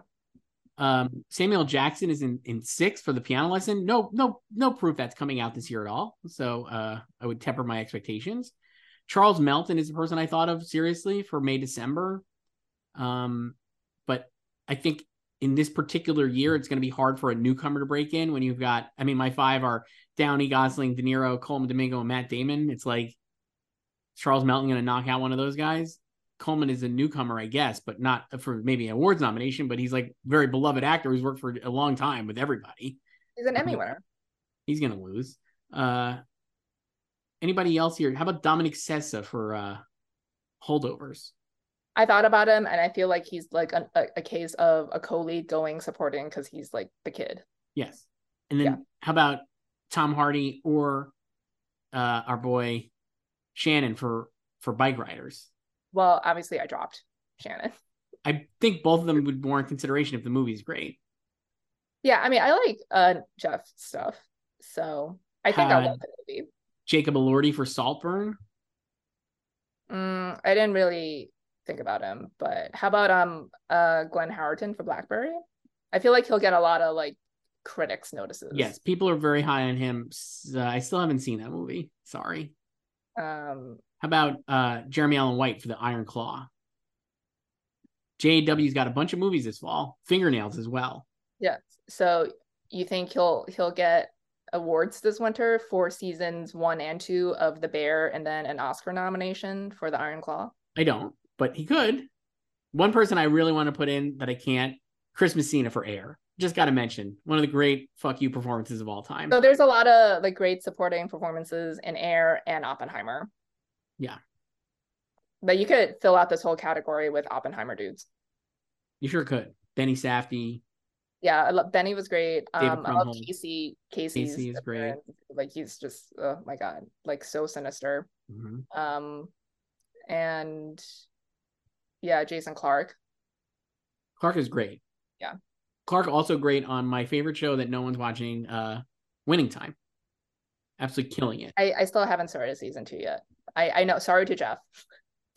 Um, Samuel Jackson is in, in sixth for The Piano Lesson. No, no, no proof that's coming out this year at all. So uh, I would temper my expectations. Charles Melton is the person I thought of seriously for May, December. Um, but I think in this particular year, it's going to be hard for a newcomer to break in when you've got, I mean, my five are Downey, Gosling, De Niro, Coleman Domingo, and Matt Damon. It's like, Charles Melton going to knock out one of those guys? Coleman is a newcomer, I guess, but not for maybe an awards nomination, but he's like very beloved actor who's worked for a long time with everybody. He's an Emmy winner. He's going to lose. Uh, anybody else here? How about Dominic Sessa for uh, Holdovers? I thought about him, and I feel like he's like a, a case of a co-lead going supporting because he's like the kid. Yes. And then yeah. How about Tom Hardy or uh, our boy Shannon for, for Bike Riders? Well, obviously I dropped Shannon. I think both of them would warrant consideration if the movie's great. Yeah. I mean, I like uh, Jeff's stuff, so I think uh, I'll love the movie. Jacob Elordi for Saltburn. Mm, I didn't really think about him, but how about um uh Glenn Howerton for Blackberry? I feel like he'll get a lot of like critics notices. Yes, people are very high on him. uh, I still haven't seen that movie, sorry. Um how about uh Jeremy Allen White for The Iron Claw? J W's got a bunch of movies this fall, Fingernails as well. Yeah, so you think he'll he'll get awards this winter for seasons one and two of The Bear, and then an Oscar nomination for The Iron Claw? I don't, but he could. One person I really want to put in that I can't, Chris Messina for Air. Just got to mention, one of the great fuck you performances of all time. So there's a lot of like great supporting performances in Air and Oppenheimer. Yeah. But you could fill out this whole category with Oppenheimer dudes. You sure could. Benny Safdie. Yeah, I love, Benny was great. Um, I love Casey. Casey's Casey is great. Like he's just, oh my God, like so sinister. Mm-hmm. Um, and... yeah, Jason Clarke. Clarke is great. Yeah. Clarke also great on my favorite show that no one's watching, uh, Winning Time. Absolutely killing it. I, I still haven't started season two yet. I, I know. Sorry to Jeff.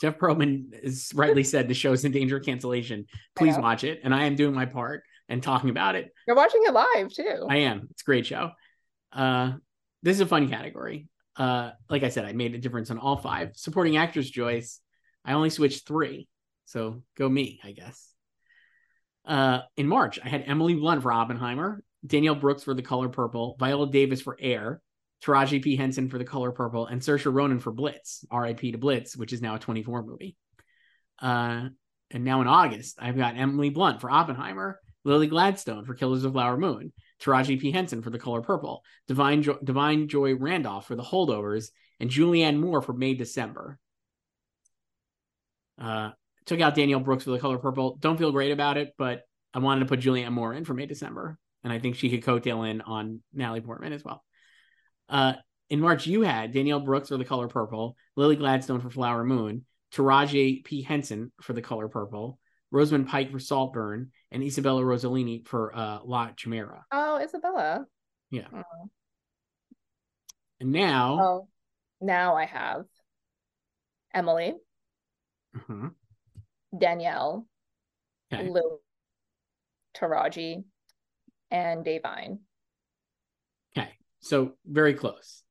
Jeff Pearlman has rightly said the show's in danger of cancellation. Please watch it. And I am doing my part and talking about it. You're watching it live too. I am. It's a great show. Uh, this is a fun category. Uh, like I said, I made a difference on all five. Supporting actress, Joyce. I only switched three. So go me, I guess. Uh, in March, I had Emily Blunt for Oppenheimer, Danielle Brooks for The Color Purple, Viola Davis for Air, Taraji P. Henson for The Color Purple, and Saoirse Ronan for Blitz, R I P to Blitz, which is now a twenty-four movie. Uh, and now in August, I've got Emily Blunt for Oppenheimer, Lily Gladstone for Killers of the Flower Moon, Taraji P. Henson for The Color Purple, Divine, jo- Divine Joy Randolph for The Holdovers, and Julianne Moore for May, December. Uh, Took out Danielle Brooks for The Color Purple. Don't feel great about it, but I wanted to put Julianne Moore in for May, December. And I think she could coattail in on Natalie Portman as well. Uh, in March, you had Danielle Brooks for The Color Purple, Lily Gladstone for Flower Moon, Taraji P. Henson for The Color Purple, Rosamund Pike for Saltburn, and Isabella Rossellini for uh, La Chimera. Oh, Isabella. Yeah. Oh. And now... oh, now I have Emily. Mm-hmm. Danielle, okay. Lily, Taraji, and Davine. Okay, so very close.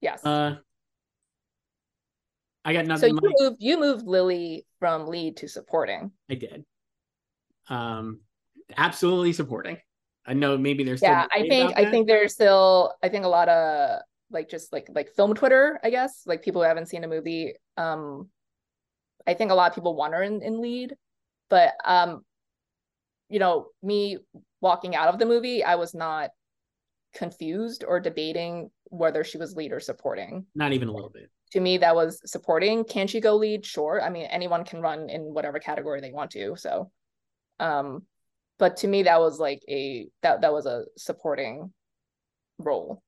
Yes. Uh, I got nothing. So you moved, you moved Lily from lead to supporting. I did. Um, absolutely supporting. I know maybe there's. Yeah, I think I think there's still. I think a lot of like just like like film Twitter, I guess, like people who haven't seen a movie. Um. I think a lot of people want her in, in lead, but, um, you know, me walking out of the movie, I was not confused or debating whether she was lead or supporting. Not even a little bit. To me, that was supporting. Can she go lead? Sure. I mean, anyone can run in whatever category they want to. So, um, but to me, that was like a, that, that was a supporting role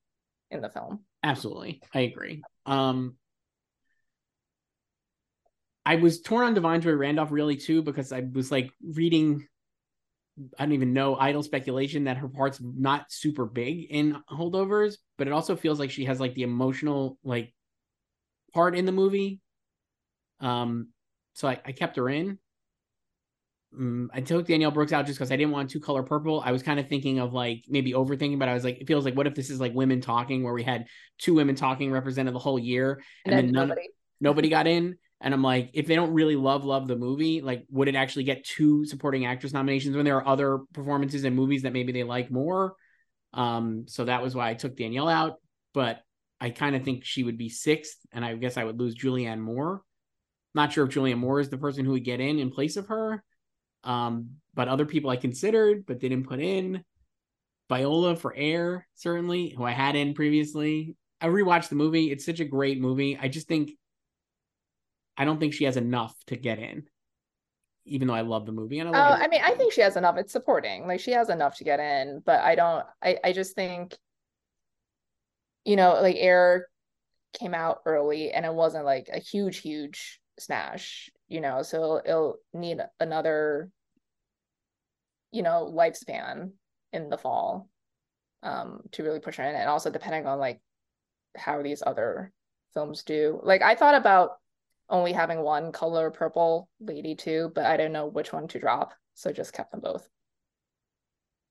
in the film. Absolutely. I agree. Um, I was torn on DeVondre Randolph really too, because I was like reading, I don't even know, idle speculation that her part's not super big in Holdovers, but it also feels like she has like the emotional like part in the movie. Um, so I, I kept her in. Um, I took Danielle Brooks out just because I didn't want to Color Purple. I was kind of thinking of like maybe overthinking, but I was like, it feels like, what if this is like Women Talking, where we had two women talking represented the whole year, and, and then none, nobody. nobody got in. And I'm like, if they don't really love, love the movie, like, would it actually get two supporting actress nominations when there are other performances and movies that maybe they like more? Um, so that was why I took Danielle out, but I kind of think she would be sixth, and I guess I would lose Julianne Moore. Not sure if Julianne Moore is the person who would get in in place of her, um, but other people I considered but didn't put in. Viola for Air, certainly, who I had in previously. I rewatched the movie. It's such a great movie. I just think, I don't think she has enough to get in, even though I love the movie. And I, love oh, I mean, I think she has enough. It's supporting. Like, she has enough to get in, but I don't, I, I just think, you know, like, Air came out early and it wasn't like a huge, huge smash, you know, so it'll need another, you know, lifespan in the fall um, to really push her in. And also depending on like how these other films do. Like, I thought about only having one Color Purple lady too, but I didn't know which one to drop, so just kept them both.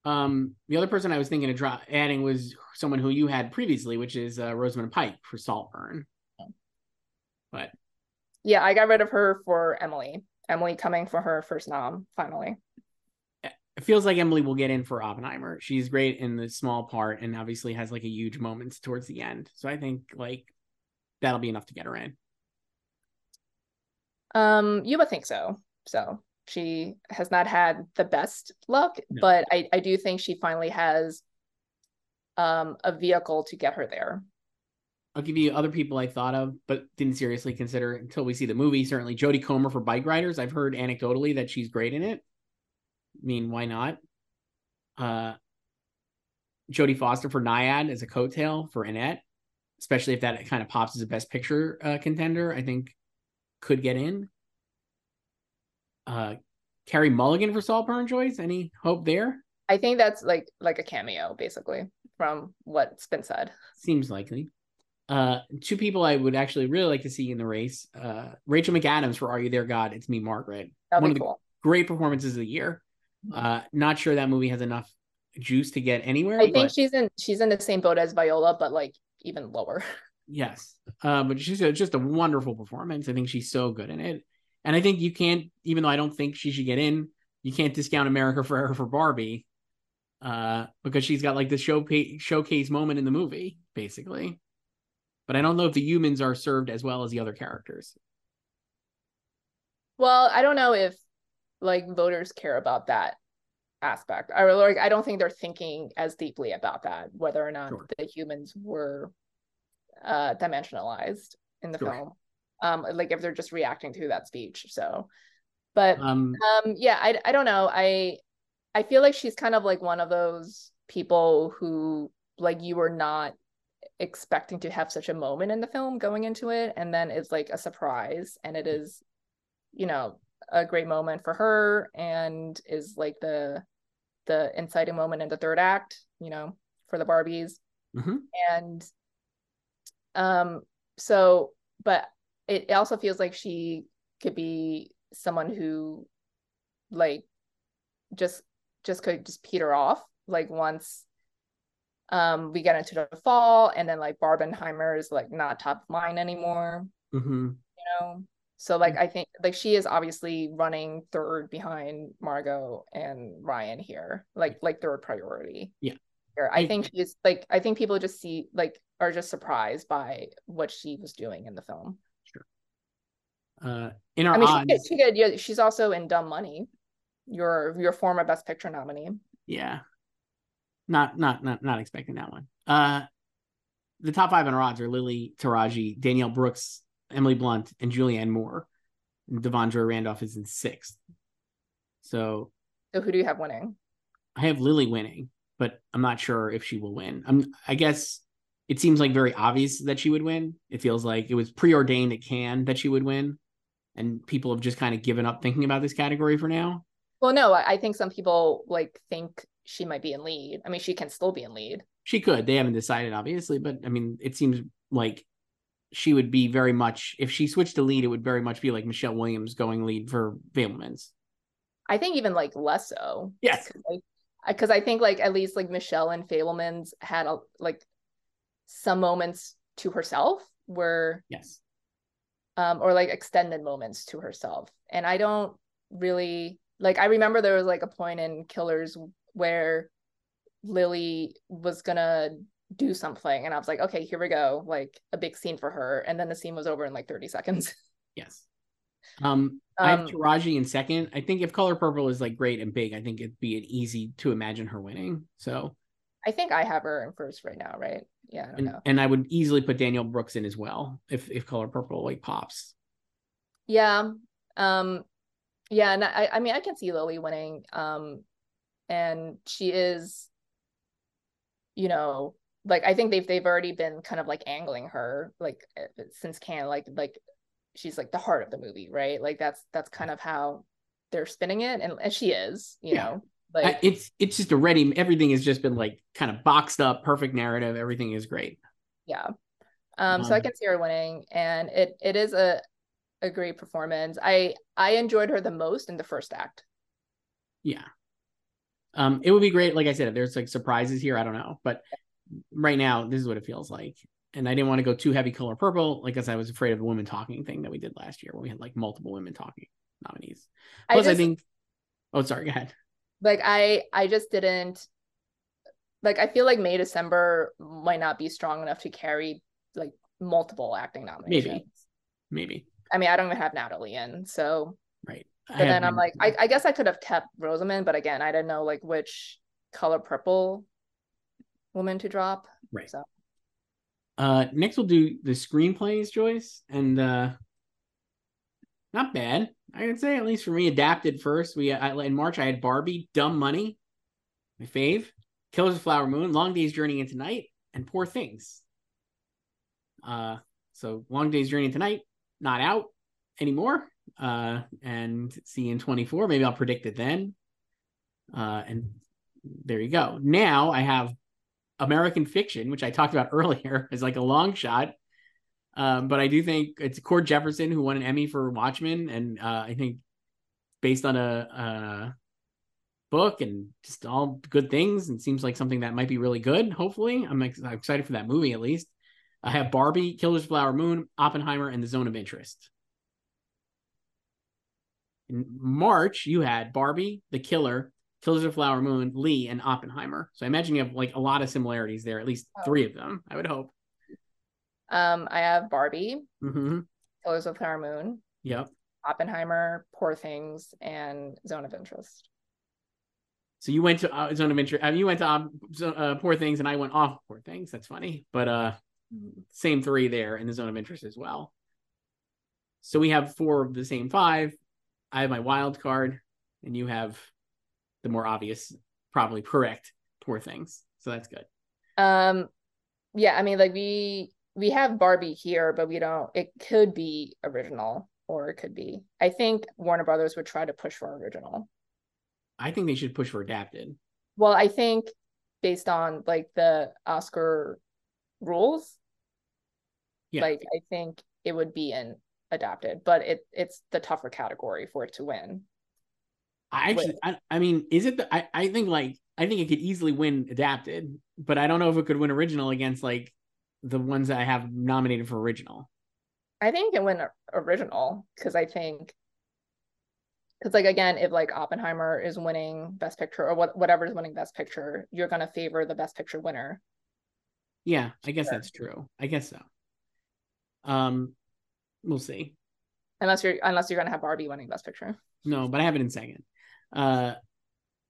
Um, the other person I was thinking of dro- adding was someone who you had previously, which is uh, Rosamund Pike for Saltburn. Yeah. But yeah, I got rid of her for Emily. Emily coming for her first nom, finally. It feels like Emily will get in for Oppenheimer. She's great in the small part and obviously has like a huge moment towards the end. So I think like that'll be enough to get her in. Um, you would think so. So she has not had the best luck, no. but I, I do think she finally has um, a vehicle to get her there. I'll give you other people I thought of, but didn't seriously consider until we see the movie. Certainly Jodie Comer for Bike Riders. I've heard anecdotally that she's great in it. I mean, why not? Uh, Jodie Foster for Nyad as a coattail for Annette, especially if that kind of pops as a best picture uh, contender, I think could get in. Uh, Carey Mulligan for Saltburn, Joyce. Any hope there? I think that's like like a cameo, basically, from what's been said. Seems likely. Uh, two people I would actually really like to see in the race. Uh, Rachel McAdams for Are You There, God? It's Me, Margaret. That'd One of cool. the great performances of the year. Uh, not sure that movie has enough juice to get anywhere. I but... think she's in she's in the same boat as Viola, but like even lower. Yes, uh, but she's a, just a wonderful performance. I think she's so good in it. And I think you can't, even though I don't think she should get in, you can't discount America Ferrera for Barbie uh, because she's got like the showpa- showcase moment in the movie, basically. But I don't know if the humans are served as well as the other characters. Well, I don't know if like voters care about that aspect. I, like, I don't think they're thinking as deeply about that, whether or not sure. the humans were uh dimensionalized in the sure. film, um like if they're just reacting to that speech. So but um, um yeah I, I don't know I I feel like she's kind of like one of those people who like you were not expecting to have such a moment in the film going into it, and then it's like a surprise, and it is, you know, a great moment for her and is like the the inciting moment in the third act, you know, for the Barbies. Mm-hmm. and Um, so, but it also feels like she could be someone who like just, just could just peter off. Like once, um, we get into the fall, and then like Barbenheimer is like not top of mind anymore, mm-hmm. you know? So like, I think like she is obviously running third behind Margot and Ryan here, like, like third priority. Yeah. I think she's like, I think people just see, like, are just surprised by what she was doing in the film. Sure. Uh, in our I mean, odds, she did, she did, she's also in Dumb Money, your your former Best Picture nominee. Yeah. Not not not not expecting that one. Uh, the top five in our odds are Lily Taraji, Danielle Brooks, Emily Blunt, and Julianne Moore. And Devondre Randolph is in sixth. So, so who do you have winning? I have Lily winning, but I'm not sure if she will win. I'm, I guess it seems like very obvious that she would win. It feels like it was preordained at Cannes that she would win. and people have just kind of given up thinking about this category for now? Well, no, I think some people like think she might be in lead. I mean, she can still be in lead. She could. They haven't decided, obviously, but I mean, it seems like she would be very much, if she switched to lead, it would very much be like Michelle Williams going lead for Fabelmans. I think even like less so. Yes. Because like, I think like at least like Michelle and Fabelmans had a, like some moments to herself where, yes, um, or like extended moments to herself. And I don't really, like, I remember there was like a point in Killers where Lily was gonna do something and I was like, okay, here we go, like a big scene for her, and then the scene was over in like thirty seconds. Yes. um, um I have Taraji in second. I think if Color Purple is like great and big, I think it'd be an easy to imagine her winning, so I think I have her in first right now, right? Yeah. I don't and, know. And I would easily put Daniel Brooks in as well if if Color Purple like pops. Yeah. um yeah, and I I mean I can see Lily winning, um and she is, you know, like I think they've they've already been kind of like angling her like since Cannes, like like she's like the heart of the movie, right? Like that's that's kind of how they're spinning it, and, and she is, you yeah. know, like I, it's it's just a ready. Everything has just been like kind of boxed up, perfect narrative. Everything is great. Yeah, um, um, so I can see her winning, and it it is a a great performance. I I enjoyed her the most in the first act. Yeah. Um, it would be great, like I said, if there's like surprises here, I don't know. But right now, this is what it feels like. And I didn't want to go too heavy Color Purple, like as I was afraid of the women talking thing that we did last year, where we had like multiple women talking nominees. Plus, I, just, I think, oh, sorry, go ahead. Like, I, I just didn't, like, I feel like May December might not be strong enough to carry like multiple acting nominations. Maybe, maybe. I mean, I don't even have Natalie in, so. Right. And then I'm like, I, I guess I could have kept Rosamund, but again, I didn't know like which Color Purple woman to drop. Right. So, uh, next we'll do the screenplays, Joyce, and uh, not bad. I can say, at least for me, adapted first. We I, in March I had Barbie, Dumb Money, my fave, Killers of the Flower Moon, Long Day's Journey into Night, and Poor Things. Uh, so Long Day's Journey into Night, not out anymore. Uh, and see in twenty-four, maybe I'll predict it then. Uh, and there you go. Now I have American Fiction, which I talked about earlier as like a long shot. Um, but I do think it's Cord Jefferson who won an Emmy for Watchmen. And, uh, I think based on a, a book and just all good things, and seems like something that might be really good. Hopefully I'm, ex- I'm excited for that movie. At least I have Barbie, Killers of the Flower Moon, Oppenheimer, and The Zone of Interest. In March, you had Barbie, The Killer, Killers of Flower Moon, Lee, and Oppenheimer. So I imagine you have like a lot of similarities there, at least oh. three of them, I would hope. Um, I have Barbie, mm-hmm. Killers of Flower Moon, yep, Oppenheimer, Poor Things, and Zone of Interest. So you went to uh, Zone of Interest. Uh, you went to uh, uh, Poor Things, and I went off Poor Things. That's funny, but uh, same three there in the Zone of Interest as well. So we have four of the same five. I have my wild card, and you have the more obvious, probably correct, Poor Things. So that's good. Um, yeah, I mean, like we we have Barbie here, but we don't. It could be original, or it could be. I think Warner Brothers would try to push for original. I think they should push for adapted. Well, I think based on like the Oscar rules, yeah. like I think it would be in. adapted, but it it's the tougher category for it to win. I actually I, I mean is it the, I, I think like I think it could easily win adapted, but I don't know if it could win original against like the ones that I have nominated for original. I think it can win original because I think because like again, if like Oppenheimer is winning Best Picture or what whatever is winning Best Picture, you're gonna favor the Best Picture winner. Yeah, I guess sure. That's true. I guess so. Um We'll see. Unless you're unless you're gonna have Barbie winning Best Picture. No, but I have it in second. Uh,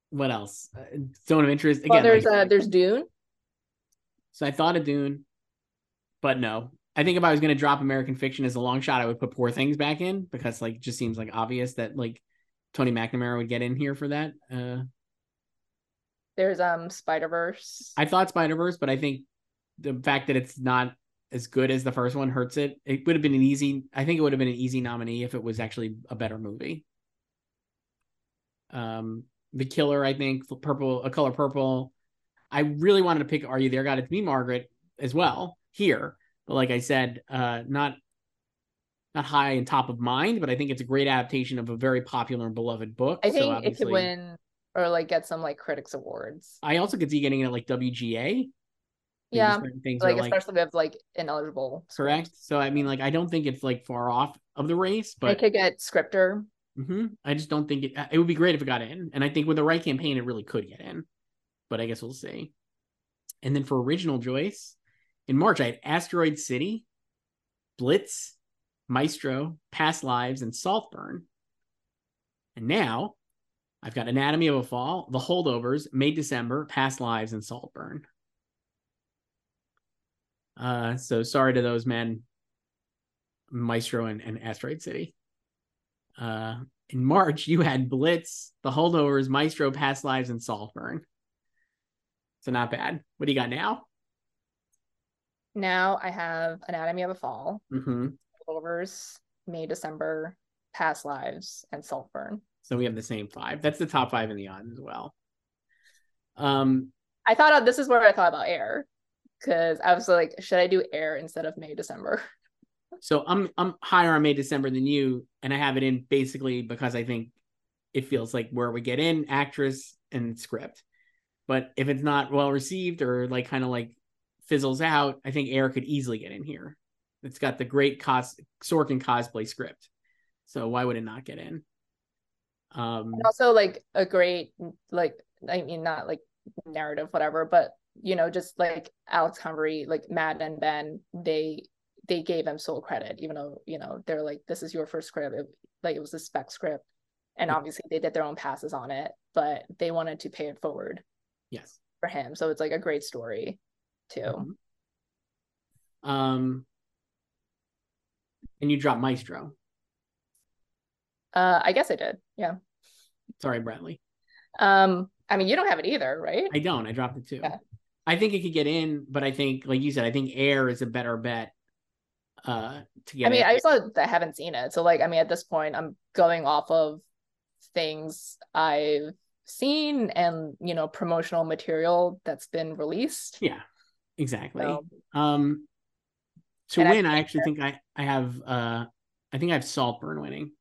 what else? Uh, Zone of Interest. Again, well, there's like, uh, there's Dune. So I thought of Dune, but no. I think if I was gonna drop American Fiction as a long shot, I would put Poor Things back in because like it just seems like obvious that like Tony McNamara would get in here for that. Uh, there's um Spider-Verse. I thought Spider-Verse, but I think the fact that it's not as good as the first one hurts it. It would have been an easy, I think it would have been an easy nominee if it was actually a better movie. Um, The Killer, I think, Purple, A Color Purple. I really wanted to pick Are You There, God? It's Me, Margaret, as well here. But like I said, uh, not not high and top of mind, but I think it's a great adaptation of a very popular and beloved book. I think so it could win or like get some like critics awards. I also could see getting it at like W G A. Yeah, things like especially like, with like ineligible. Correct. So I mean, like I don't think it's like far off of the race, but it could get Scripter. Mm-hmm. I just don't think it. It would be great if it got in, and I think with the right campaign, it really could get in. But I guess we'll see. And then for original Joyce, in March I had Asteroid City, Blitz, Maestro, Past Lives, and Saltburn. And now I've got Anatomy of a Fall, The Holdovers, May December, Past Lives, and Saltburn. Uh, so sorry to those men, Maestro and, and Asteroid City. Uh, in March, you had Blitz, The Holdovers, Maestro, Past Lives, and Saltburn. So not bad. What do you got now? Now I have Anatomy of a Fall, mm-hmm. Holdovers, May, December, Past Lives, and Saltburn. So we have the same five. That's the top five in the odds as well. Um, I thought this is where I thought about Air. Because I was like, should I do Air instead of May, December? So I'm I'm higher on May, December than you, and I have it in basically because I think it feels like where we get in, actress and script. But if it's not well received or like kind of like fizzles out, I think Air could easily get in here. It's got the great cos- Sorkin cosplay script, so why would it not get in? Um, and also like a great like I mean not like narrative whatever, but. You know, just like Alex Humbery, like Matt and Ben, they they gave him sole credit, even though, you know, they're like, this is your first script. It, like it was a spec script. And yeah. Obviously they did their own passes on it, but they wanted to pay it forward. Yes. For him. So it's like a great story too. Mm-hmm. Um, and you dropped Maestro. Uh, I guess I did. Yeah. Sorry, Bradley. Um, I mean, you don't have it either, right? I don't. I dropped it too. Yeah. I think it could get in, but I think, like you said, I think Air is a better bet uh, to get I mean, in. I just I haven't seen it. So, like, I mean, at this point, I'm going off of things I've seen and, you know, promotional material that's been released. Yeah, exactly. So, um, to win, I, I actually think I, I have, uh, I think I have Saltburn winning.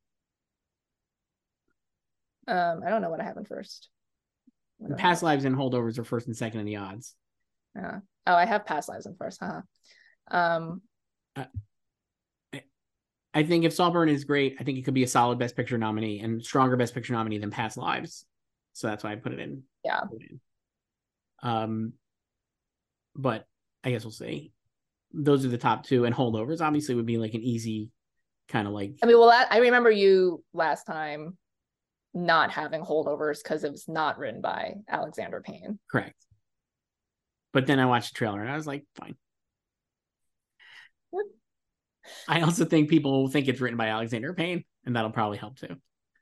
Um, I don't know what I have in first. Past Lives and Holdovers are first and second in the odds. Yeah. Oh, I have Past Lives in first, huh? Um, uh, I, I think if Saltburn is great, I think it could be a solid Best Picture nominee and stronger Best Picture nominee than Past Lives. So that's why I put it in. Yeah. It in. Um, but I guess we'll see. Those are the top two, and Holdovers obviously would be like an easy kind of like. I mean, well, I, I remember you last time. Not having Holdovers because it was not written by Alexander Payne. Correct. But then I watched the trailer and I was like, fine. What? I also think people will think it's written by Alexander Payne, and that'll probably help too.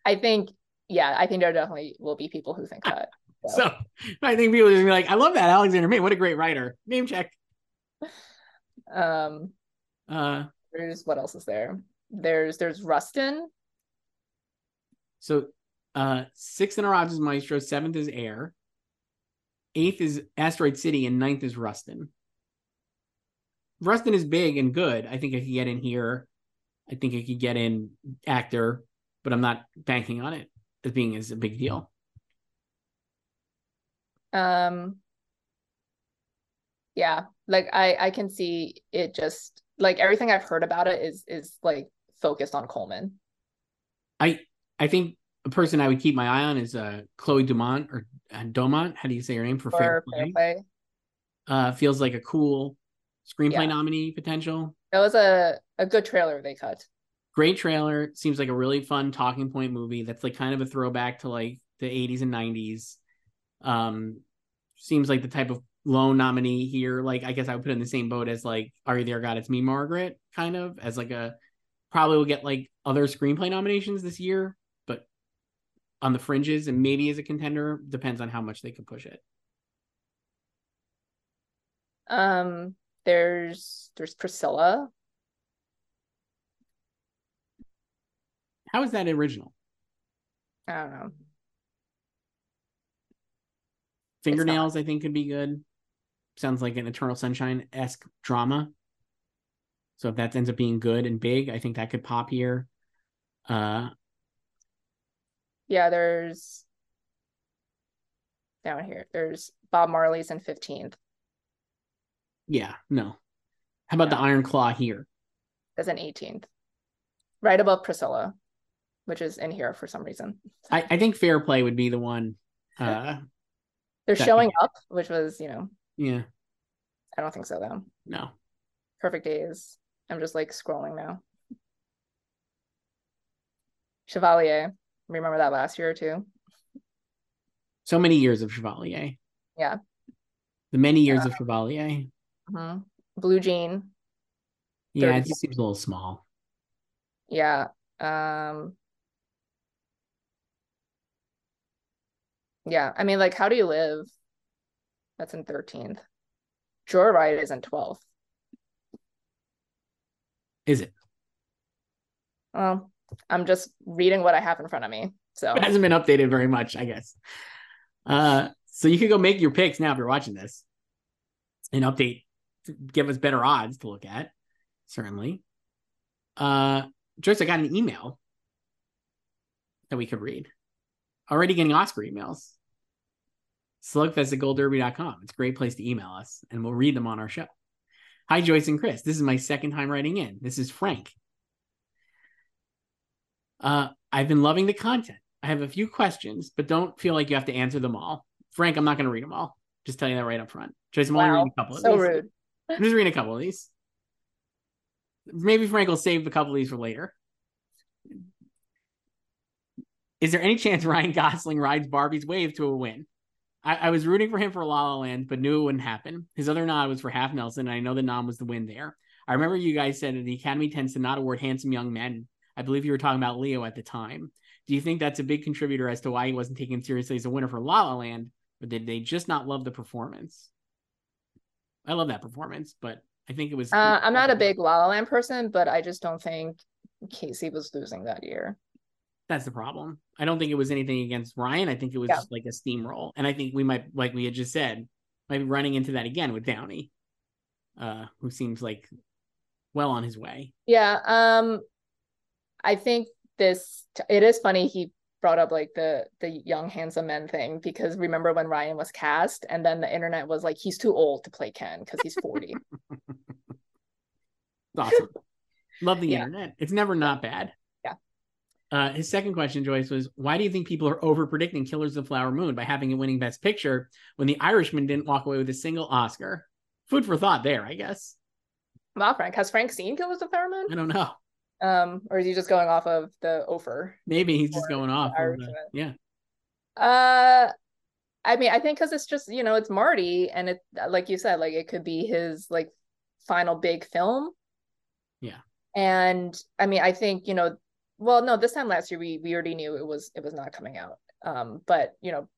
I think, yeah, I think there definitely will be people who think that. So, so I think people are gonna be like, I love that Alexander Payne. What a great writer. Name check. Um, uh, there's what else is there? There's there's Rustin. So. Uh, sixth in a Rogers Maestro, seventh is Air, eighth is Asteroid City, and ninth is Rustin. Rustin is big and good. I think I could get in here. I think I could get in actor, but I'm not banking on it as being as a big deal. Um, yeah, like I, I can see it just like everything I've heard about it is is like focused on Coleman. I I think. A person I would keep my eye on is uh, Chloe Dumont or uh, Domont. How do you say your name? For, for Fair Play. Fair Play. Uh, feels like a cool screenplay yeah. nominee potential. That was a, a good trailer they cut. Great trailer. Seems like a really fun talking point movie. That's like kind of a throwback to like the eighties and nineties. Um, seems like the type of low nominee here. Like, I guess I would put in the same boat as like, Are You There, God? It's Me, Margaret, kind of as like a, probably will get like other screenplay nominations this year. On the fringes and maybe as a contender, depends on how much they can push it. Um, There's there's Priscilla. How is that original? I don't know. Fingernails, I think, could be good. Sounds like an Eternal Sunshine-esque drama. So if that ends up being good and big, I think that could pop here. Uh, yeah, there's... down here, there's Bob Marley's in fifteenth. Yeah, no. How about no. the Iron Claw here? That's an eighteenth. Right above Priscilla, which is in here for some reason. I, I think Fair Play would be the one. Uh, They're showing could... up, which was, you know. Yeah. I don't think so, though. No. Perfect Days. I'm just, like, scrolling now. Chevalier. Remember that last year, too? So many years of Chevalier. Yeah. The many years yeah. of Chevalier. Mm-hmm. Blue Jean. Yeah, it just seems a little small. Yeah. Um, yeah. I mean, like, How Do You Live? That's in thirteenth. Joyride is in twelfth. Is it? Well, I'm just reading what I have in front of me. So it hasn't been updated very much, I guess. Uh, so you can go make your picks now if you're watching this and update, give us better odds to look at, certainly. Uh, Joyce, I got an email that we could read. Already getting Oscar emails. Slugfest at gold derby dot com. It's a great place to email us, and we'll read them on our show. Hi, Joyce and Chris. This is my second time writing in. This is Frank. Uh, I've been loving the content. I have a few questions, but don't feel like you have to answer them all. Frank, I'm not going to read them all. Just tell you that right up front. Joyce, I'm wow. only reading a couple of so these. So rude. I'm just reading a couple of these. Maybe Frank will save a couple of these for later. Is there any chance Ryan Gosling rides Barbie's wave to a win? I, I was rooting for him for La La Land, but knew it wouldn't happen. His other nod was for Half Nelson, and I know the nom was the win there. I remember you guys said that the Academy tends to not award handsome young men. I believe you were talking about Leo at the time. Do you think that's a big contributor as to why he wasn't taken seriously as a winner for La La Land, or did they just not love the performance? I love that performance, but I think it was... Uh, I'm not a big La La Land person, but I just don't think Casey was losing that year. That's the problem. I don't think it was anything against Ryan. I think it was yeah. just like a steamroll. And I think we might, like we had just said, might be running into that again with Downey, uh, who seems like well on his way. Yeah. Um, I think this, it is funny he brought up like the the young handsome men thing, because remember when Ryan was cast and then the internet was like, he's too old to play Ken because he's forty. Awesome. Love the yeah. internet. It's never not bad. Uh, his second question, Joyce, was, why do you think people are over-predicting Killers of the Flower Moon by having it winning Best Picture when The Irishman didn't walk away with a single Oscar? Food for thought there, I guess. Wow, Frank. Has Frank seen Killers of the Flower Moon? I don't know. Um, or is he just going off of the offer? Maybe he's just going off. Of the, yeah. Uh, I mean, I think because it's just, you know, it's Marty, and it, like you said, like it could be his like final big film. Yeah. And I mean, I think, you know, well, no, this time last year we we already knew it was it was not coming out. Um, but you know,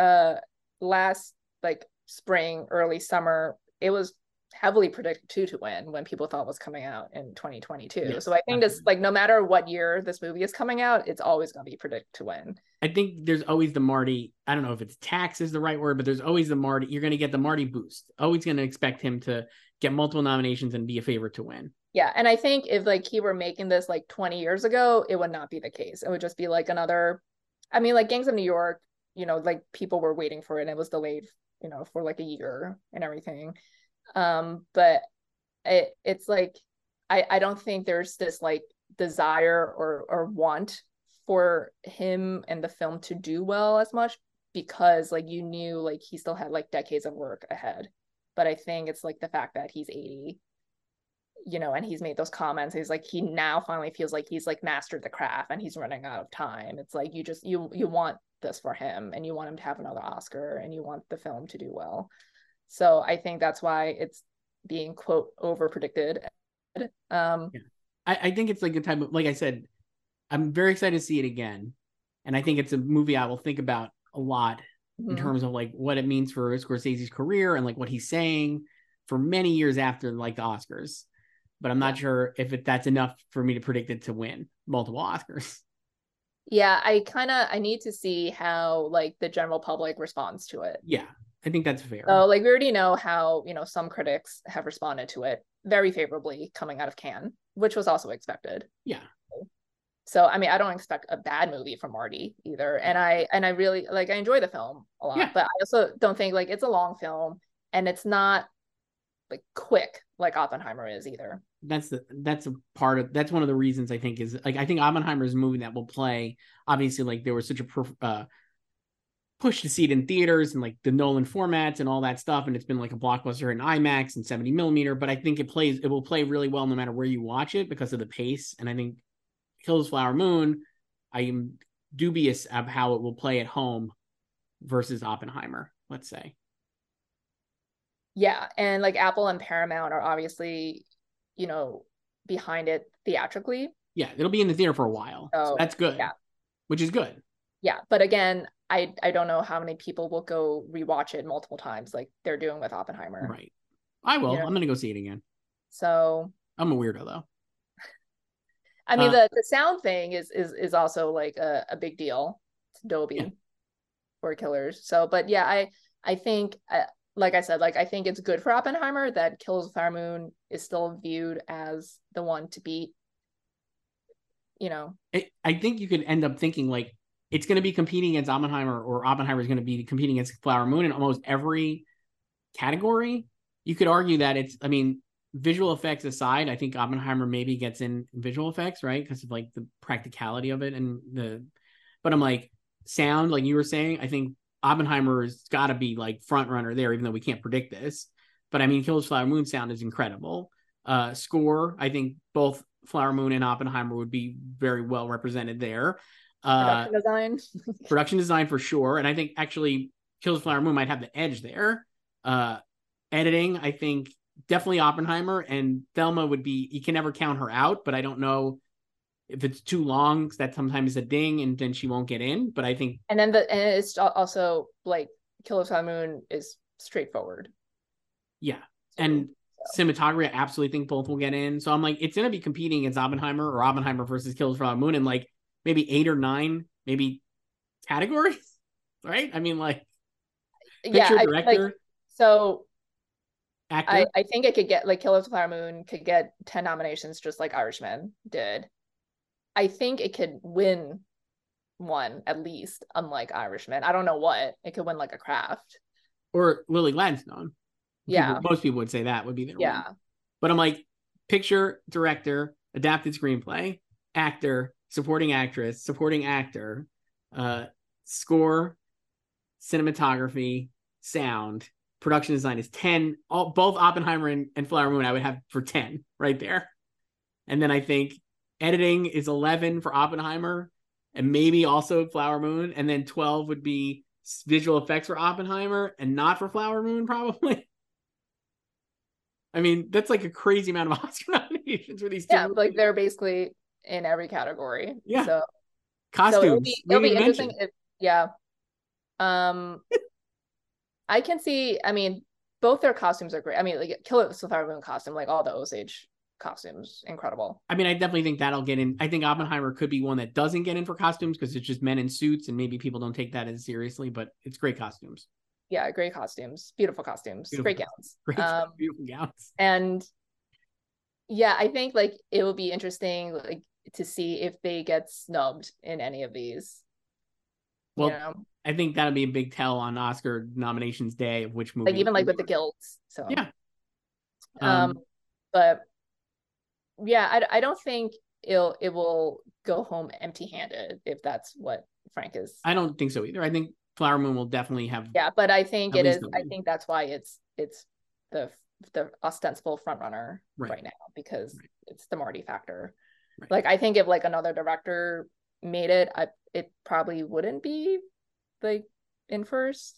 uh, last like spring, early summer, it was heavily predicted to to win when people thought was coming out in twenty twenty-two. Yes, so I think definitely. This like no matter what year this movie is coming out, it's always going to be predicted to win. I think there's always the Marty. I don't know if it's tax is the right word, but there's always the Marty. You're going to get the Marty boost. Always going to expect him to get multiple nominations and be a favorite to win. Yeah, and I think if like he were making this like twenty years ago, it would not be the case. It would just be like another, I mean, like Gangs of New York, you know, like people were waiting for it and it was delayed, you know, for like a year and everything. Um, but it, it's like, I, I don't think there's this like desire or, or want for him and the film to do well as much, because like you knew like he still had like decades of work ahead. But I think it's like the fact that he's eighty, you know, and he's made those comments. He's like, he now finally feels like he's like mastered the craft and he's running out of time. It's like, you just, you, you want this for him and you want him to have another Oscar and you want the film to do well. So I think that's why it's being quote over predicted. Um, yeah. I, I think it's like a type of, like I said, I'm very excited to see it again. And I think it's a movie I will think about a lot in mm-hmm. terms of like what it means for Scorsese's career and like what he's saying. for many years after like the Oscars, but I'm not sure if it, that's enough for me to predict it to win multiple Oscars. Yeah, I kind of, I need to see how like the general public responds to it. Yeah, I think that's fair. So like we already know how, you know, some critics have responded to it very favorably coming out of Cannes, which was also expected. Yeah. So, I mean, I don't expect a bad movie from Marty either. And I, and I really like, I enjoy the film a lot, yeah. but I also don't think like it's a long film and it's not like quick like Oppenheimer is either. That's the, that's a part of, that's one of the reasons I think is like, I think Oppenheimer is a movie that will play. Obviously, like there was such a perf- uh, push to see it in theaters and like the Nolan formats and all that stuff. And it's been like a blockbuster in IMAX and seventy millimeter, but I think it plays, it will play really well no matter where you watch it because of the pace. And I think Killers of the Flower Moon, I am dubious of how it will play at home versus Oppenheimer, let's say. Yeah, and like Apple and Paramount are obviously, you know, behind it theatrically. Yeah, it'll be in the theater for a while. So, so that's good. Yeah. Which is good. Yeah, but again, I, I don't know how many people will go rewatch it multiple times like they're doing with Oppenheimer. Right. I will. You know? I'm going to go see it again. So I'm a weirdo though. I mean, uh, the, the sound thing is is is also like a, a big deal. It's Dolby yeah. for Killers. So, but yeah, I I think, uh, like I said, like I think it's good for Oppenheimer that Killers of the Flower Moon is still viewed as the one to beat. You know, I, I think you could end up thinking like it's going to be competing against Oppenheimer, or Oppenheimer is going to be competing against Flower Moon in almost every category. You could argue that it's, I mean. Visual effects aside, I think Oppenheimer maybe gets in visual effects, right? Because of like the practicality of it and the, but I'm like sound, like you were saying, I think Oppenheimer's got to be like front runner there, even though we can't predict this. But I mean, Killers of the Flower Moon sound is incredible. Uh, score, I think both Flower Moon and Oppenheimer would be very well represented there. Uh, production design, production design for sure, and I think actually Killers of the Flower Moon might have the edge there. Uh, editing, I think. Definitely Oppenheimer, and Thelma would be, you can never count her out, but I don't know if it's too long because that sometimes is a ding and then she won't get in, but I think. And then the, and it's also like Killers of the Moon is straightforward. Yeah. And so. Cinematography, I absolutely think both will get in. So I'm like, it's going to be competing against Oppenheimer or Oppenheimer versus Killers of the Moon in like maybe eight or nine, maybe categories, right? I mean, like, picture, yeah, I, director. Like, so. I, I think it could get like Killers of the Flower Moon could get ten nominations just like Irishman did. I think it could win one at least, unlike Irishman. I don't know what. It could win like a craft. Or Lily Gladstone. Yeah. People, most people would say that would be their yeah. win. But I'm like, picture, director, adapted screenplay, actor, supporting actress, supporting actor, uh, score, cinematography, sound. Production design is ten. All, both Oppenheimer and, and Flower Moon I would have for ten right there. And then I think editing is eleven for Oppenheimer and maybe also Flower Moon. And then twelve would be visual effects for Oppenheimer and not for Flower Moon probably. I mean, that's like a crazy amount of Oscar nominations for these two. Yeah, movies. Like they're basically in every category. Yeah. So, costumes. So it'll be, it'll be interesting. If, yeah. Um... I can see, I mean, both their costumes are great. I mean, like, Killers of the Flower Moon costume, like, all the Osage costumes, incredible. I mean, I definitely think that'll get in. I think Oppenheimer could be one that doesn't get in for costumes because it's just men in suits, and maybe people don't take that as seriously, but it's great costumes. Yeah, great costumes. Beautiful costumes. Beautiful great costumes. gowns. Great, um, beautiful gowns. And, yeah, I think, like, it will be interesting, like, to see if they get snubbed in any of these. Well, you know? I think that'll be a big tell on Oscar nominations day of which movie. Like even like with the guilds. So yeah. Um, um but yeah, I, I don't think it'll it will go home empty handed if that's what Frank is. I don't think so either. I think Flower Moon will definitely have. Yeah, but I think it is. I think that's why it's it's the the ostensible front runner right, right now because right. it's the Marty factor. Right. Like I think if like another director made it, I it probably wouldn't be. Like in first,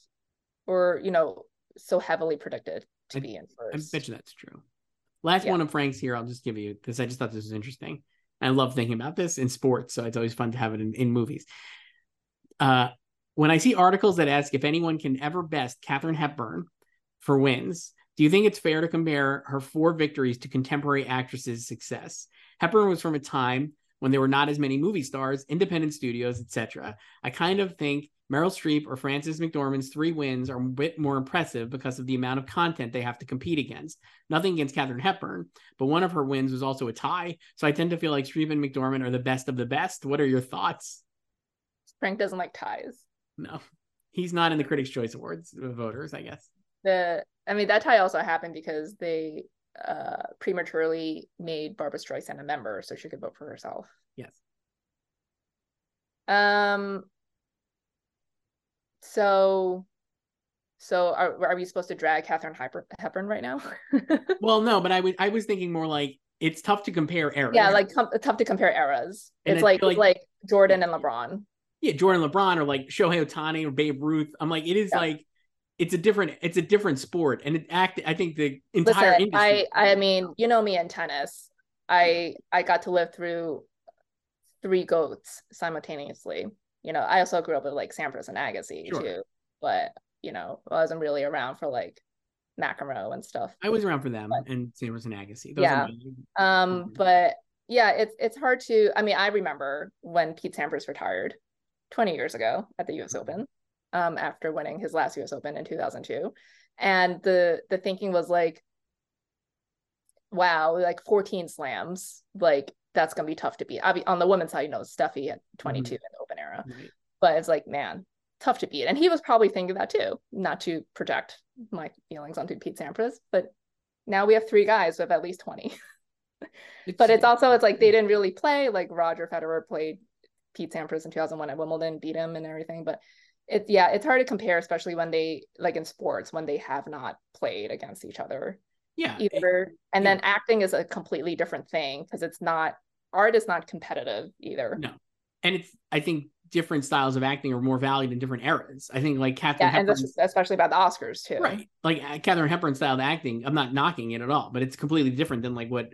or you know, so heavily predicted to I, be in first. I bet you that's true. Last yeah. one of Frank's here. I'll just give you because I just thought this was interesting. I love thinking about this in sports, so it's always fun to have it in, in movies. Uh, when I see articles that ask if anyone can ever best Katharine Hepburn for wins, Do you think it's fair to compare her four victories to contemporary actresses' success? Hepburn was from a time when there were not as many movie stars, independent studios, et cetera. I kind of think Meryl Streep or Frances McDormand's three wins are a bit more impressive because of the amount of content they have to compete against. Nothing against Katharine Hepburn, but one of her wins was also a tie, so I tend to feel like Streep and McDormand are the best of the best. What are your thoughts? Frank doesn't like ties. No, he's not in the Critics' Choice Awards voters, I guess. The I mean, that tie also happened because they uh, prematurely made Barbra Streisand a member, so she could vote for herself. Yes. Um. So, so are are we supposed to drag Katharine Hepburn right now? Well, no, but I was I was thinking more like it's tough to compare eras. Yeah, like com- tough to compare eras. And it's like, like like Jordan and LeBron. Yeah, Jordan, LeBron, or like Shohei Ohtani or Babe Ruth. I'm like, it is yeah. like, it's a different, it's a different sport, and it act. I think the entire Listen, industry. I, I mean, you know me in tennis. I, I got to live through three goats simultaneously. You know, I also grew up with like Sampras and Agassi sure. too, but you know, I wasn't really around for like McEnroe and stuff. I was around for them but, and Sampras and Agassi. Those yeah. Are um, but yeah, it's it's hard to. I mean, I remember when Pete Sampras retired twenty years ago at the U S Open, um, after winning his last U S Open in two thousand two. And the the thinking was like, wow, like fourteen slams, like that's going to be tough to beat. Obviously, on the women's side, you know, Steffi at twenty-two mm-hmm. in the Open era, mm-hmm. but it's like, man, tough to beat. And he was probably thinking that too, not to project my feelings onto Pete Sampras, but now we have three guys with at least twenty. But it's also, it's like, they didn't really play, like Roger Federer played Pete Sampras in two thousand one at Wimbledon, beat him and everything, but it's yeah it's hard to compare, especially when they, like in sports, when they have not played against each other yeah either it, and yeah. Then acting is a completely different thing because it's not, art is not competitive either. No, and it's, I think different styles of acting are more valued in different eras. I think like Katharine yeah, Hepburn, and that's just, especially about the Oscars too, right? Like Katharine Hepburn style of acting, I'm not knocking it at all, but it's completely different than like what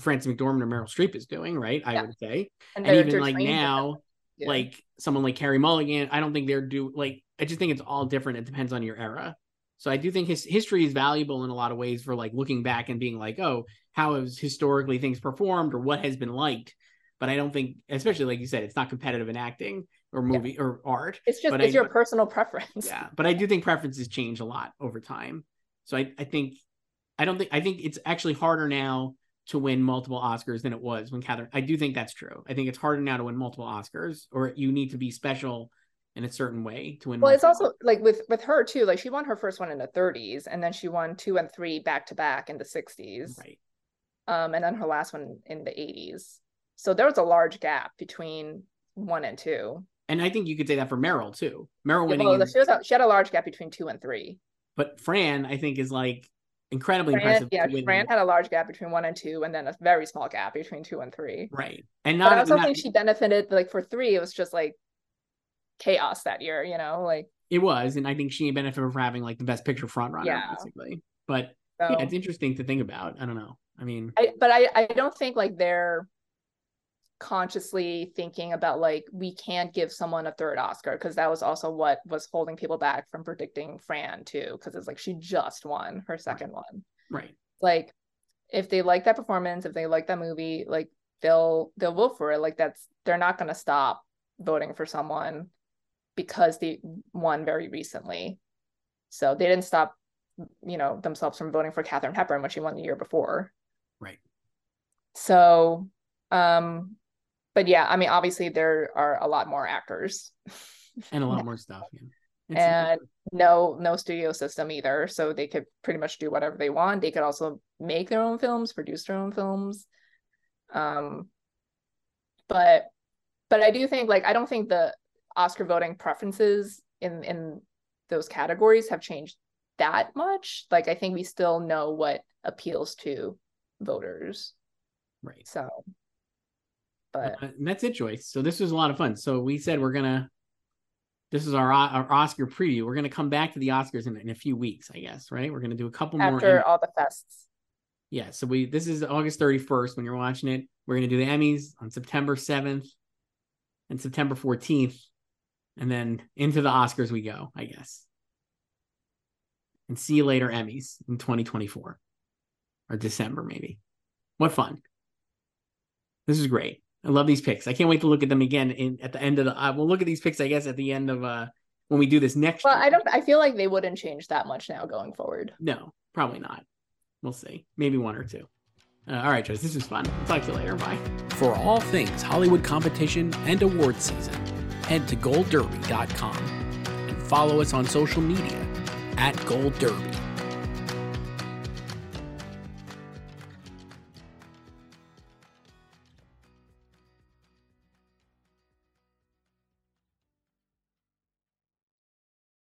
Frances McDormand or Meryl Streep is doing, right? Yeah. I would say, and, and even like now, yeah. like someone like Carey Mulligan, I don't think they're do like. I just think it's all different. It depends on your era. So I do think his history is valuable in a lot of ways for like looking back and being like, oh, how has historically things performed or what has been liked. But I don't think, especially like you said, it's not competitive in acting or movie yeah. or art. It's just but it's I, your personal preference. Yeah, but I do think preferences change a lot over time. So I, I think I don't think I think it's actually harder now to win multiple Oscars than it was when Catherine, I do think that's true. I think it's harder now to win multiple Oscars, or you need to be special in a certain way to win. Well, multiple. It's also like with, with her too, like she won her first one in the thirties and then she won two and three back to back in the sixties. Right. Um, and then her last one in the eighties. So there was a large gap between one and two. And I think you could say that for Meryl too. Meryl winning. Yeah, well, she, was a, she had a large gap between two and three. But Fran, I think is like, incredibly Fran, impressive. Yeah, Fran had a large gap between one and two, and then a very small gap between two and three. Right, and not. But I also not, think she benefited. Like for three, it was just like chaos that year. You know, like it was, and I think she benefited from having like the best picture frontrunner, yeah. basically. But so, yeah, it's interesting to think about. I don't know. I mean, I, but I, I don't think like they're consciously thinking about like we can't give someone a third Oscar, because that was also what was holding people back from predicting Fran too, because it's like she just won her second one, right? Like if they like that performance, if they like that movie, like they'll they'll vote for it. Like that's, they're not going to stop voting for someone because they won very recently. So they didn't stop, you know, themselves from voting for Katharine Hepburn when she won the year before, right? So um but yeah, I mean, obviously there are a lot more actors and a lot more stuff. Yeah. And no, no studio system either. So they could pretty much do whatever they want. They could also make their own films, produce their own films. Um, but, but I do think like, I don't think the Oscar voting preferences in, in those categories have changed that much. Like, I think we still know what appeals to voters. Right. So. But uh, and that's it, Joyce. So this was a lot of fun. So we said we're gonna, this is our our Oscar preview. We're gonna come back to the Oscars in, in a few weeks, I guess, right? We're gonna do a couple after more after all the fests. Yeah. So we this is August thirty-first when you're watching it. We're gonna do the Emmys on September seventh and September fourteenth, and then into the Oscars we go, I guess. and see you later Emmys in twenty twenty-four or December maybe. What fun. This is great. I love these picks. I can't wait to look at them again in at the end of the uh, we'll look at these picks I guess at the end of uh when we do this next well, year. I don't I feel like they wouldn't change that much now going forward. No, probably not. We'll see. Maybe one or two. Uh, all right, Joyce, this was fun. Talk to you later. Bye. For all things Hollywood competition and award season, head to gold derby dot com and follow us on social media at Gold Derby.